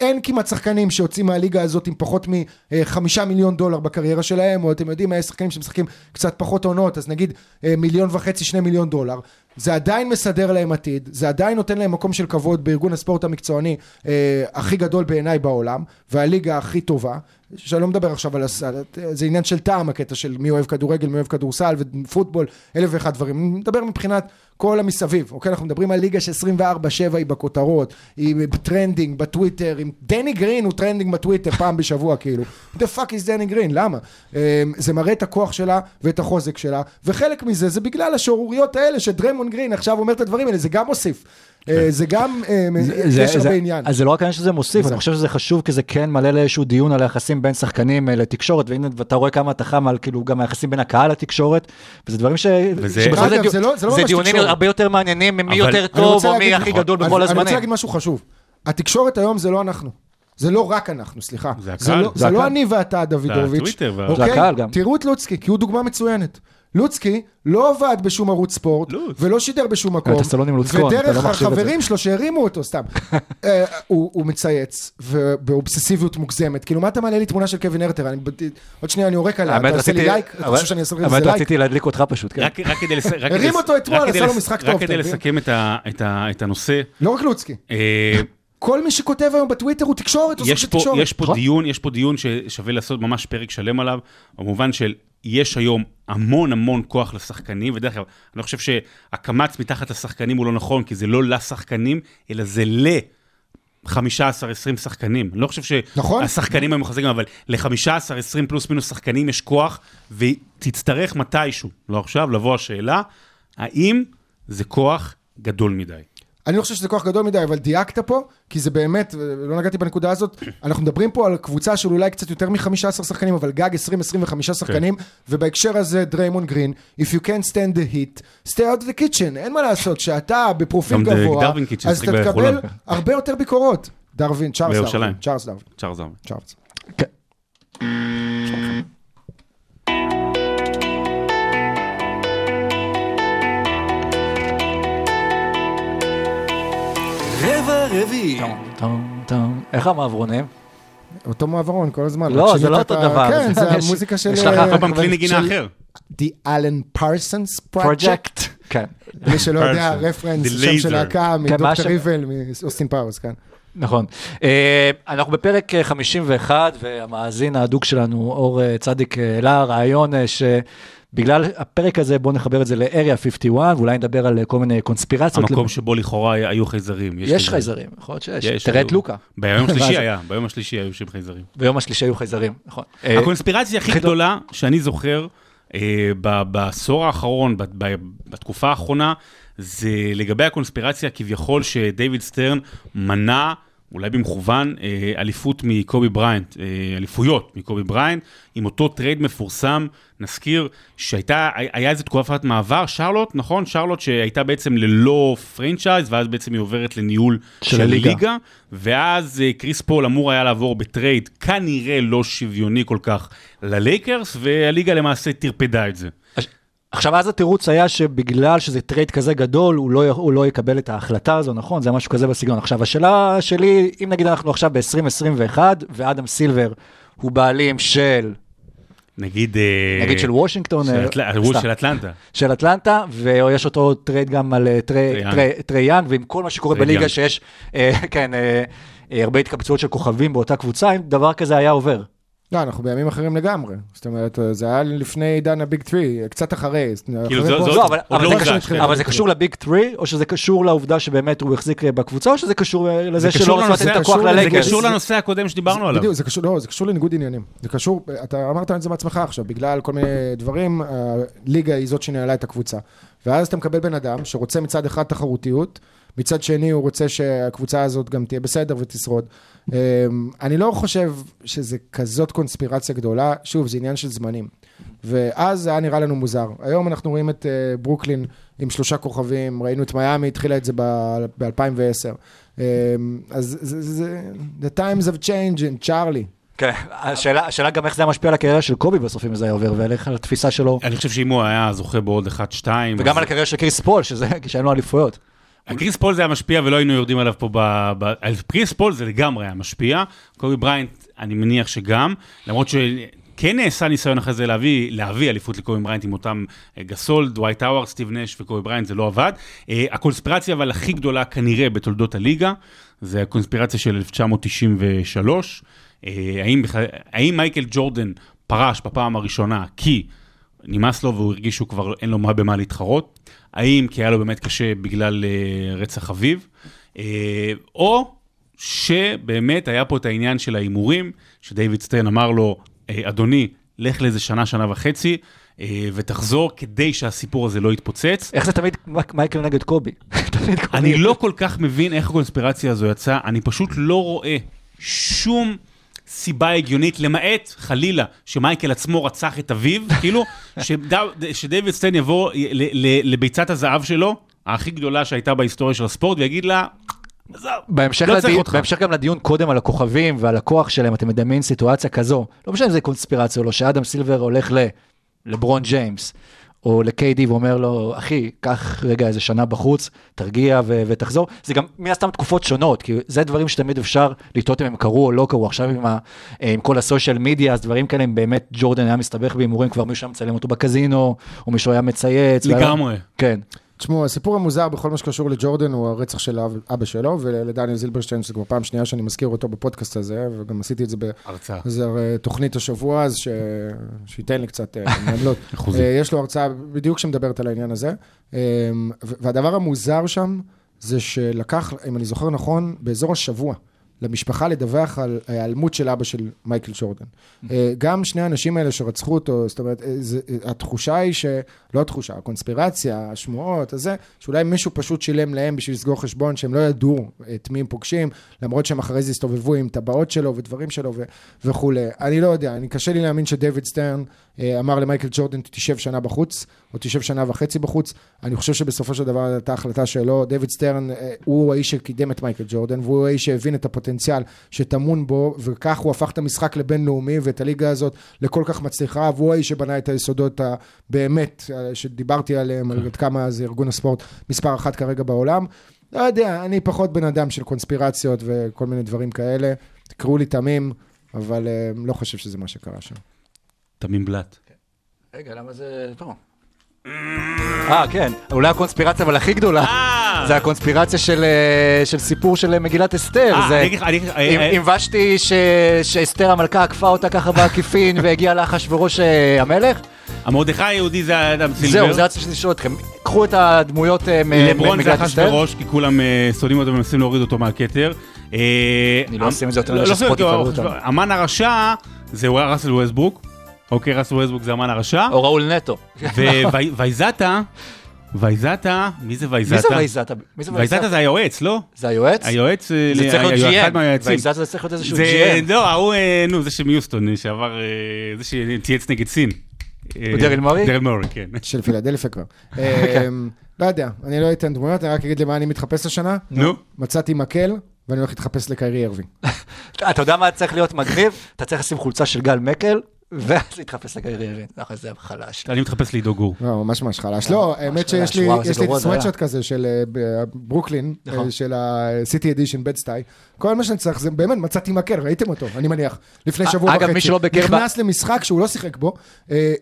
אין כמעט שחקנים שיוצאים מהליגה הזאת עם פחות מ$5 מיליון בקריירה שלהם, או אתם יודעים, יש שחקנים שמשחקים קצת פחות עונות, אז נגיד $1.5 מיליון, $2 מיליון, זה עדיין מסדר להם עתיד, זה עדיין נותן להם מקום של כבוד בארגון הספורט המקצועני הכי גדול בעיניי בעולם, והליגה הכי טובה, שאני לא מדבר עכשיו על זה עניין של טעם, הקטע של מי אוהב כדורגל, מי אוהב כדורסל ופוטבול, אלף ואחת דברים, אני מדבר מבחינת כל המסביב, אוקיי? אנחנו מדברים על ליגה ש24/7 היא בכותרות, היא בטרנדינג, בטוויטר, דני גרין הוא טרנדינג בטוויטר פעם בשבוע, כאילו, the fuck is דני גרין, למה? זה מראה את הכוח שלה ואת החוזק שלה, וחלק מזה זה בגלל השערוריות האלה שדריימונד גרין עכשיו אומר את הדברים האלה, זה גם מוסיף. זה גם יש הרבה עניין. אז זה לא רק עניין שזה מוסיף, אני חושב שזה חשוב, כי זה כן מלא לאיזשהו דיון על היחסים בין שחקנים לתקשורת, ואתה רואה כמה אתה חם על גם היחסים בין הקהל לתקשורת, וזה דברים ש... זה דיונים הרבה יותר מעניינים, ממי יותר טוב או מי הכי גדול בכל הזמנים. אני רוצה להגיד משהו חשוב, התקשורת היום זה לא אנחנו, זה לא רק אנחנו, סליחה. זה לא אני ואתה, דוידוביץ'. תראו את לוצקי, כי הוא דוגמה מצוינת. לוצקי לא עבד בשום ערוץ ספורט, ולא שידר בשום מקום, ודרך החברים שלו שהרימו אותו סתם, הוא מצייץ, ובאובססיביות מוגזמת, כאילו מה אתה מעלה לי תמונה של קווין הרטר, עוד שנייה אני עורק עליה, אתה עושה לי לייק, אתה חושב שאני אעשה לזה לייק, אבל רציתי להדליק אותך פשוט, הרים אותו אתמול, עשה לו משחק טוב, רק כדי לסכם את הנושא, לא רק לוצקי, כל מי שכותב היום בטוויטר הוא תקשורת, יש פה דיון ששווה לעשות ממש פרק שלם עליו, במובן של יש היום המון המון כוח לשחקנים, ודרך כלל, אני חושב שהקמץ מתחת לשחקנים הוא לא נכון, כי זה לא לשחקנים, אלא זה ל-15-20 שחקנים. אני לא חושב שהשחקנים היום מחזיקים, אבל ל-15-20 פלוס מינוס שחקנים יש כוח, ותצטרך מתישהו, לא עכשיו, לבוא השאלה, האם זה כוח גדול מדי? אני לא חושב שזה כוח גדול מדי, אבל דייקת פה, כי זה באמת, לא נגעתי בנקודה הזאת, אנחנו מדברים פה על קבוצה של אולי קצת יותר מ-15 שחקנים, אבל גג 20-25 שחקנים, ובהקשר הזה, דריימונד גרין, if you can't stand the heat, stay out of the kitchen, אין מה לעשות, שאתה בפרופיל גבוה, אז אתה תקבל הרבה יותר ביקורות. דרווין, צ'ארלס דרווין. רבי. איך המעברונים? אותו מעברון כל הזמן. לא, זה לא אותו דבר. כן, זה המוזיקה של... יש לך הרבה פעם כלי נגינה אחר. The Alan Parsons Project. כן. מי שלא יודע, הרפרנס, שם של ההקה, מדוקטור איבל, מאוסטין פאוורס, כן. נכון. אנחנו בפרק 51, והמאזין ההדוק שלנו, אור צדיק, העלה רעיון בגלל הפרק הזה, בואו נחבר את זה לאריה 51, ואולי נדבר על כל מיני קונספירציות. המקום שבו לכאורה היו חייזרים. יש חייזרים, נכון שיש. תראה את לוקה. ביום השלישי היה, ביום השלישי היו שם חייזרים. ביום השלישי היו חייזרים, נכון. הקונספירציה הכי גדולה שאני זוכר, בעשור האחרון, בתקופה האחרונה, זה לגבי הקונספירציה כביכול שדייוויד סטרן מנע, אולי במכוון, אליפות מקובי בריינט, אליפויות מקובי בריינט, עם אותו טרייד מפורסם, נזכיר שהיה איזו תקופת מעבר, שרלוט, נכון? שרלוט שהייתה בעצם ללא פרנצ'ייז, ואז בעצם היא עוברת לניהול של הליגה, ואז קריס פול אמור היה לעבור בטרייד, כנראה לא שוויוני כל כך ללייקרס, והליגה למעשה תרפדה את זה. עכשיו, אז התירוץ היה שבגלל שזה טרייד כזה גדול, הוא לא יקבל את ההחלטה הזו, נכון? זה משהו כזה בסגנון. עכשיו, השאלה שלי, אם נגיד אנחנו עכשיו ב-2021, ואדם סילבר הוא בעלים של... נגיד של וושינגטון... של אטלנטה. של אטלנטה, ויש אותו טרייד גם על טרייאן, ועם כל מה שקורה בליגה שיש, כן, הרבה התקבצויות של כוכבים באותה קבוצה, אם דבר כזה היה עובר. לא, אנחנו בימים אחרים לגמרי. זאת אומרת, זה היה לפני עידן הביג 3, קצת אחרי. אבל זה קשור לביג 3, או שזה קשור לעובדה שבאמת הוא החזיק בקבוצה, או שזה קשור לזה שלא רצו את הכוח ללגרס? זה קשור לנושא הקודם שדיברנו עליו. בדיוק, זה קשור לניגוד עניינים. זה קשור, אתה אמרת את זה בעצמך עכשיו, בגלל כל מיני דברים, הליגה היא זאת שנעלה את הקבוצה. ואז אתה מקבל בן אדם שרוצה מצד אחד תחרותיות, מצד שני הוא רוצה שהקבוצה הזאת גם תהיה בסדר ותשרוד. אני לא חושב שזה כזאת קונספירציה גדולה, שוב, זה עניין של זמנים. ואז זה היה נראה לנו מוזר. היום אנחנו רואים את ברוקלין עם 3 כוכבים, ראינו את מיאמי, התחילה את זה ב-2010. אז זה, the times have changed, צ'ארלי. כן, השאלה גם איך זה היה משפיע על הקריירה של קובי בסוף, אם זה היה עובר, ועל התפיסה שלו. אני חושב שאם הוא היה זוכה בעוד 1-2... וגם על הקריירה של קריס פול, שזה כשהיינו אליפויות. הקריס פול זה היה משפיע, ולא היינו יורדים עליו פה קריס פול זה לגמרי היה משפיע. קובי בריינט, אני מניח שגם, למרות כן נעשה ניסיון אחרי זה להביא אליפות לקובי בריינט עם אותם גסול, דווייט האווארד, סטיב נש וקובי בריינט, זה לא עבד. הקונספירציה אבל הכי גדולה כנראה בתולדות הליגה, זה הקונספירציה של 1993. האם מייקל ג'ורדן פרש בפעם הראשונה כי נמאס לו והוא הרגיש שהוא כבר אין לו מה במה להתחרות? האם כי היה לו באמת קשה בגלל רצח אביו? או שבאמת היה פה את העניין של האימורים, שדייוויד סטיין אמר לו, אדוני, לך לאיזה שנה וחצי, ותחזור כדי שהסיפור הזה לא יתפוצץ. איך זה תמיד מייקל נגד קובי? אני לא כל כך מבין איך הקונספירציה הזו יצאה, אני פשוט לא רואה שום סיבה הגיונית, למעט חלילה שמייקל עצמו רצח את אביו, כאילו שדייוויד סטיין יבוא לביצת הזהב שלו, הכי גדולה שהייתה בהיסטוריה של הספורט, ויגיד לה... בהמשך גם לדיון קודם על הכוכבים ועל הכוח שלהם, אתם מדמיינים סיטואציה כזו, לא משנה אם זה קונספירציה או לא, שאדם סילבר הולך לברון ג'יימס או לקיידי ואומר לו, אחי, קח רגע איזה שנה בחוץ, תרגיע ותחזור. זה גם מן הסתם תקופות שונות, כי זה דברים שתמיד אפשר לטעות אם הם קרו או לא קרו. עכשיו עם כל הסושיאל מדיה, אז דברים כאלה, באמת ג'ורדן היה מסתבך בהימורים, כבר מישהו היה מצלם אותו בקזינו, או מישהו היה מצייץ. לגמרי. כן. תשמעו, הסיפור המוזר בכל מה שקשור לג'ורדן הוא הרצח של אבא שלו, ולדניאל זילברשטיין, שזה כבר פעם שנייה שאני מזכיר אותו בפודקאסט הזה, וגם עשיתי את זה בתוכנית השבוע, אז שייתן לי קצת מעמלות. יש לו הרצאה בדיוק שמדברת על העניין הזה, והדבר המוזר שם זה שלקח, אם אני זוכר נכון, באזור השבוע, למשפחה לדווח על העלמות של אבא של מייקל ג'ורדן. גם שני האנשים האלה שרצחו אותו, זאת אומרת, התחושה היא לא התחושה, הקונספירציה, השמועות, הזה, שאולי מישהו פשוט שילם להם בשביל לסגור חשבון, שהם לא ידעו את מי הם פוגשים, למרות שהם אחרי זה הסתובבו עם טבעות שלו ודברים שלו וכו'. אני לא יודע, קשה לי להאמין שדייוויד סטרן אמר למייקל ג'ורדן, תשב שנה בחוץ, או תשב שנה וחצי בחוץ. אני חושב שבסופו של דבר הייתה החלטה שלו. דייוויד סטרן הוא האיש שקידם את מייקל ג'ורדן, והוא האיש שהבין את הפוטנציאל שטמון בו, וכך הוא הפך את המשחק לבינלאומי, ואת הליגה הזאת לכל כך מצליחה, והוא האיש שבנה את היסודות באמת, שדיברתי עליהם, על כמה זה ארגון הספורט מספר אחת כרגע בעולם. לא יודע, אני פחות בן אדם של קונספירציות וכל מיני דברים כאלה. תקראו לי תמים, אבל לא חושב שזה מה שקרה שם. תמים בלט. רגע, למה זה פה? כן, אולי הקונספירציה אבל הכי גדולה זה הקונספירציה של סיפור של מגילת אסתר, עם ושתי שאסתר המלכה עקפה אותה ככה בעקיפין והגיעה לאחשוורוש המלך. המרדכי היהודי זה אדם סילבר. זהו, זה רציתי לשאול אתכם, קחו את הדמויות לברון זה אחשוורוש כי כולם סולים אותו ומנסים להוריד אותו מהכתר. אני לא עושים את זה יותר לשפות יפעלו אותם. אמן הרשע זה ראסל וויסטברוק. אוקיי, ראסל ווסטברוק זה אמן הרשע. או ראול נטו. וויזאטה, מי זה וויזאטה? וויזאטה זה היועץ, לא? זה היועץ? היועץ, זה צריך להיות GM. וויזאטה זה צריך להיות איזשהו GM. לא, הוא, זה שמיוסטון, שעבר, זה שתייעץ נגד סין. דריל מורי? דריל מורי, כן. של פילדלפיה כבר. לא יודע, אני לא אתן דמויות, אני רק אגיד למה אני מתחפש השנה. נו. מצאתי מקל. ואני הולך להתחפש לקיירי ארווינג. אתה יודע מה צריך להיות מגניב? אתה צריך לשים חולצה של גל מקל, ואז להתחפש לקיירי ארווינג. נכון, זה חלש. אני מתחפש לעידו גור. לא, ממש ממש חלש. לא, האמת שיש לי סוואטשאט כזה של ברוקלין, של ה-City Edition Bed Stuy. כל מה שאני צריך, זה באמת מצאתי מקל, ראיתם אותו, אני מניח, לפני שבוע וחצי. נכנס למשחק שהוא לא שיחק בו,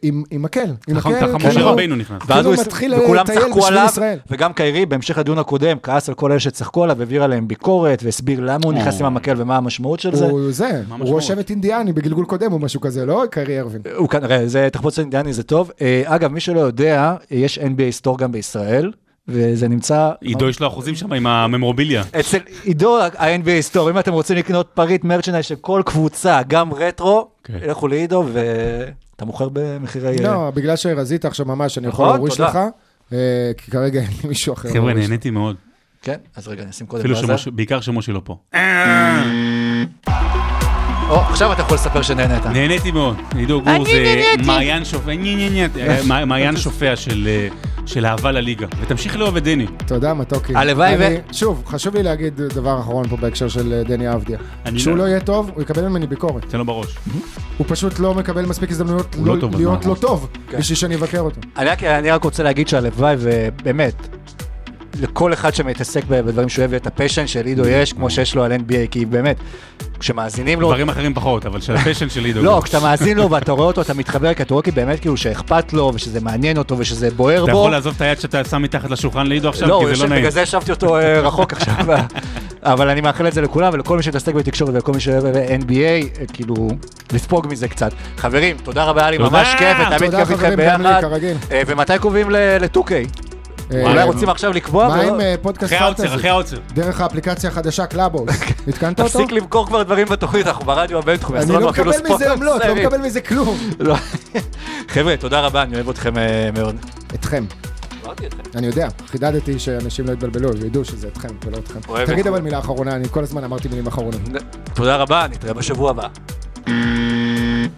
עם מקל. נכון, ככה משה רבינו נכנס. וכולם צחקו עליו, וגם קיירי, בהמשך הדיון הקודם, כעס על כל אלה שצחקו עליו, והעביר עליהם ביקורת, והסביר למה הוא נכנס עם המקל ומה המשמעות של זה. הוא רושבת אינדיאני בגלגול קודם או משהו כזה, לא? קיירי ארווין. הוא כנראה, זה תחפוץ אינדיאני, זה טוב. אגב, מי שלא יודע, יש NBA Store גם בישראל. וזה נמצא... עידו יש לו אחוזים שם עם הממורביליה. אצל עידו, ה-NBA סטור, אם אתם רוצים לקנות פריט מרצ'נדייז של כל קבוצה, גם רטרו, הלכו לעידו, ואתה מוכר במחירי... לא, בגלל שרזית עכשיו ממש, אני יכול להוריש לך, כי כרגע אין לי מישהו אחר. חבר'ה, נהניתי מאוד. כן, אז רגע, נשים קודם בעזה. בעיקר שמושי לא פה. עכשיו אתה יכול לספר שנהנית. נהניתי מאוד. עידו גור זה מעיין שופע של... של אהבה לליגה. ותמשיך לאהוב את דני. תודה, מתוקי. הלוואי ו... שוב, חשוב לי להגיד דבר אחרון פה בהקשר של דני אבדיה. כשהוא לא יהיה טוב, הוא יקבל ממני ביקורת. תן לו בראש. הוא פשוט לא מקבל מספיק הזדמנויות להיות לא טוב, בשביל שאני אבקר אותו. אני רק רוצה להגיד שהלוואי ובאמת, לכל אחד שמתעסק בדברים שהוא אוהב, את הפשן של לידו יש, כמו שיש לו על NBA, כי באמת, כשמאזינים לו... דברים אחרים פחות, אבל של הפשן של לידו... לא, כשאתה מאזין לו ואתה רואה אותו, אתה מתחבר כתורקי, באמת כאילו שאכפת לו, ושזה מעניין אותו, ושזה בוער בו. אתה יכול לעזוב את היד שאתה שם מתחת לשולחן לידו עכשיו, כי זה לא נעים. לא, בגלל זה השבתי אותו רחוק עכשיו, אבל אני מאחל את זה לכולם, ולכל מי שתעסק בתקשורת, ולכל מי שאוהב NBA, כאילו, לפוג מזה קצת. חברים, תודה רבה, לי ממש כיף, תמיד כיף איתכם ביחד. ומתי קובעים לטוקיי? אולי רוצים עכשיו לקבוע? מה עם פודקאסט פנטזי? אחרי העוצר. דרך האפליקציה החדשה קלאבו. התקנת אותו? תפסיק למכור כבר דברים בתוכנית, אנחנו ברדיו הבינתחומי. אני לא מקבל מזה עמלות, לא מקבל מזה כלום. חבר'ה, תודה רבה, אני אוהב אתכם מאוד. אתכם. אני יודע, חידדתי שאנשים לא יתבלבלו, ידעו שזה אתכם ולא אתכם. תגיד אבל מילה אחרונה, אני כל הזמן אמרתי מילים אחרונות. תודה רבה, נתראה בשבוע הבא.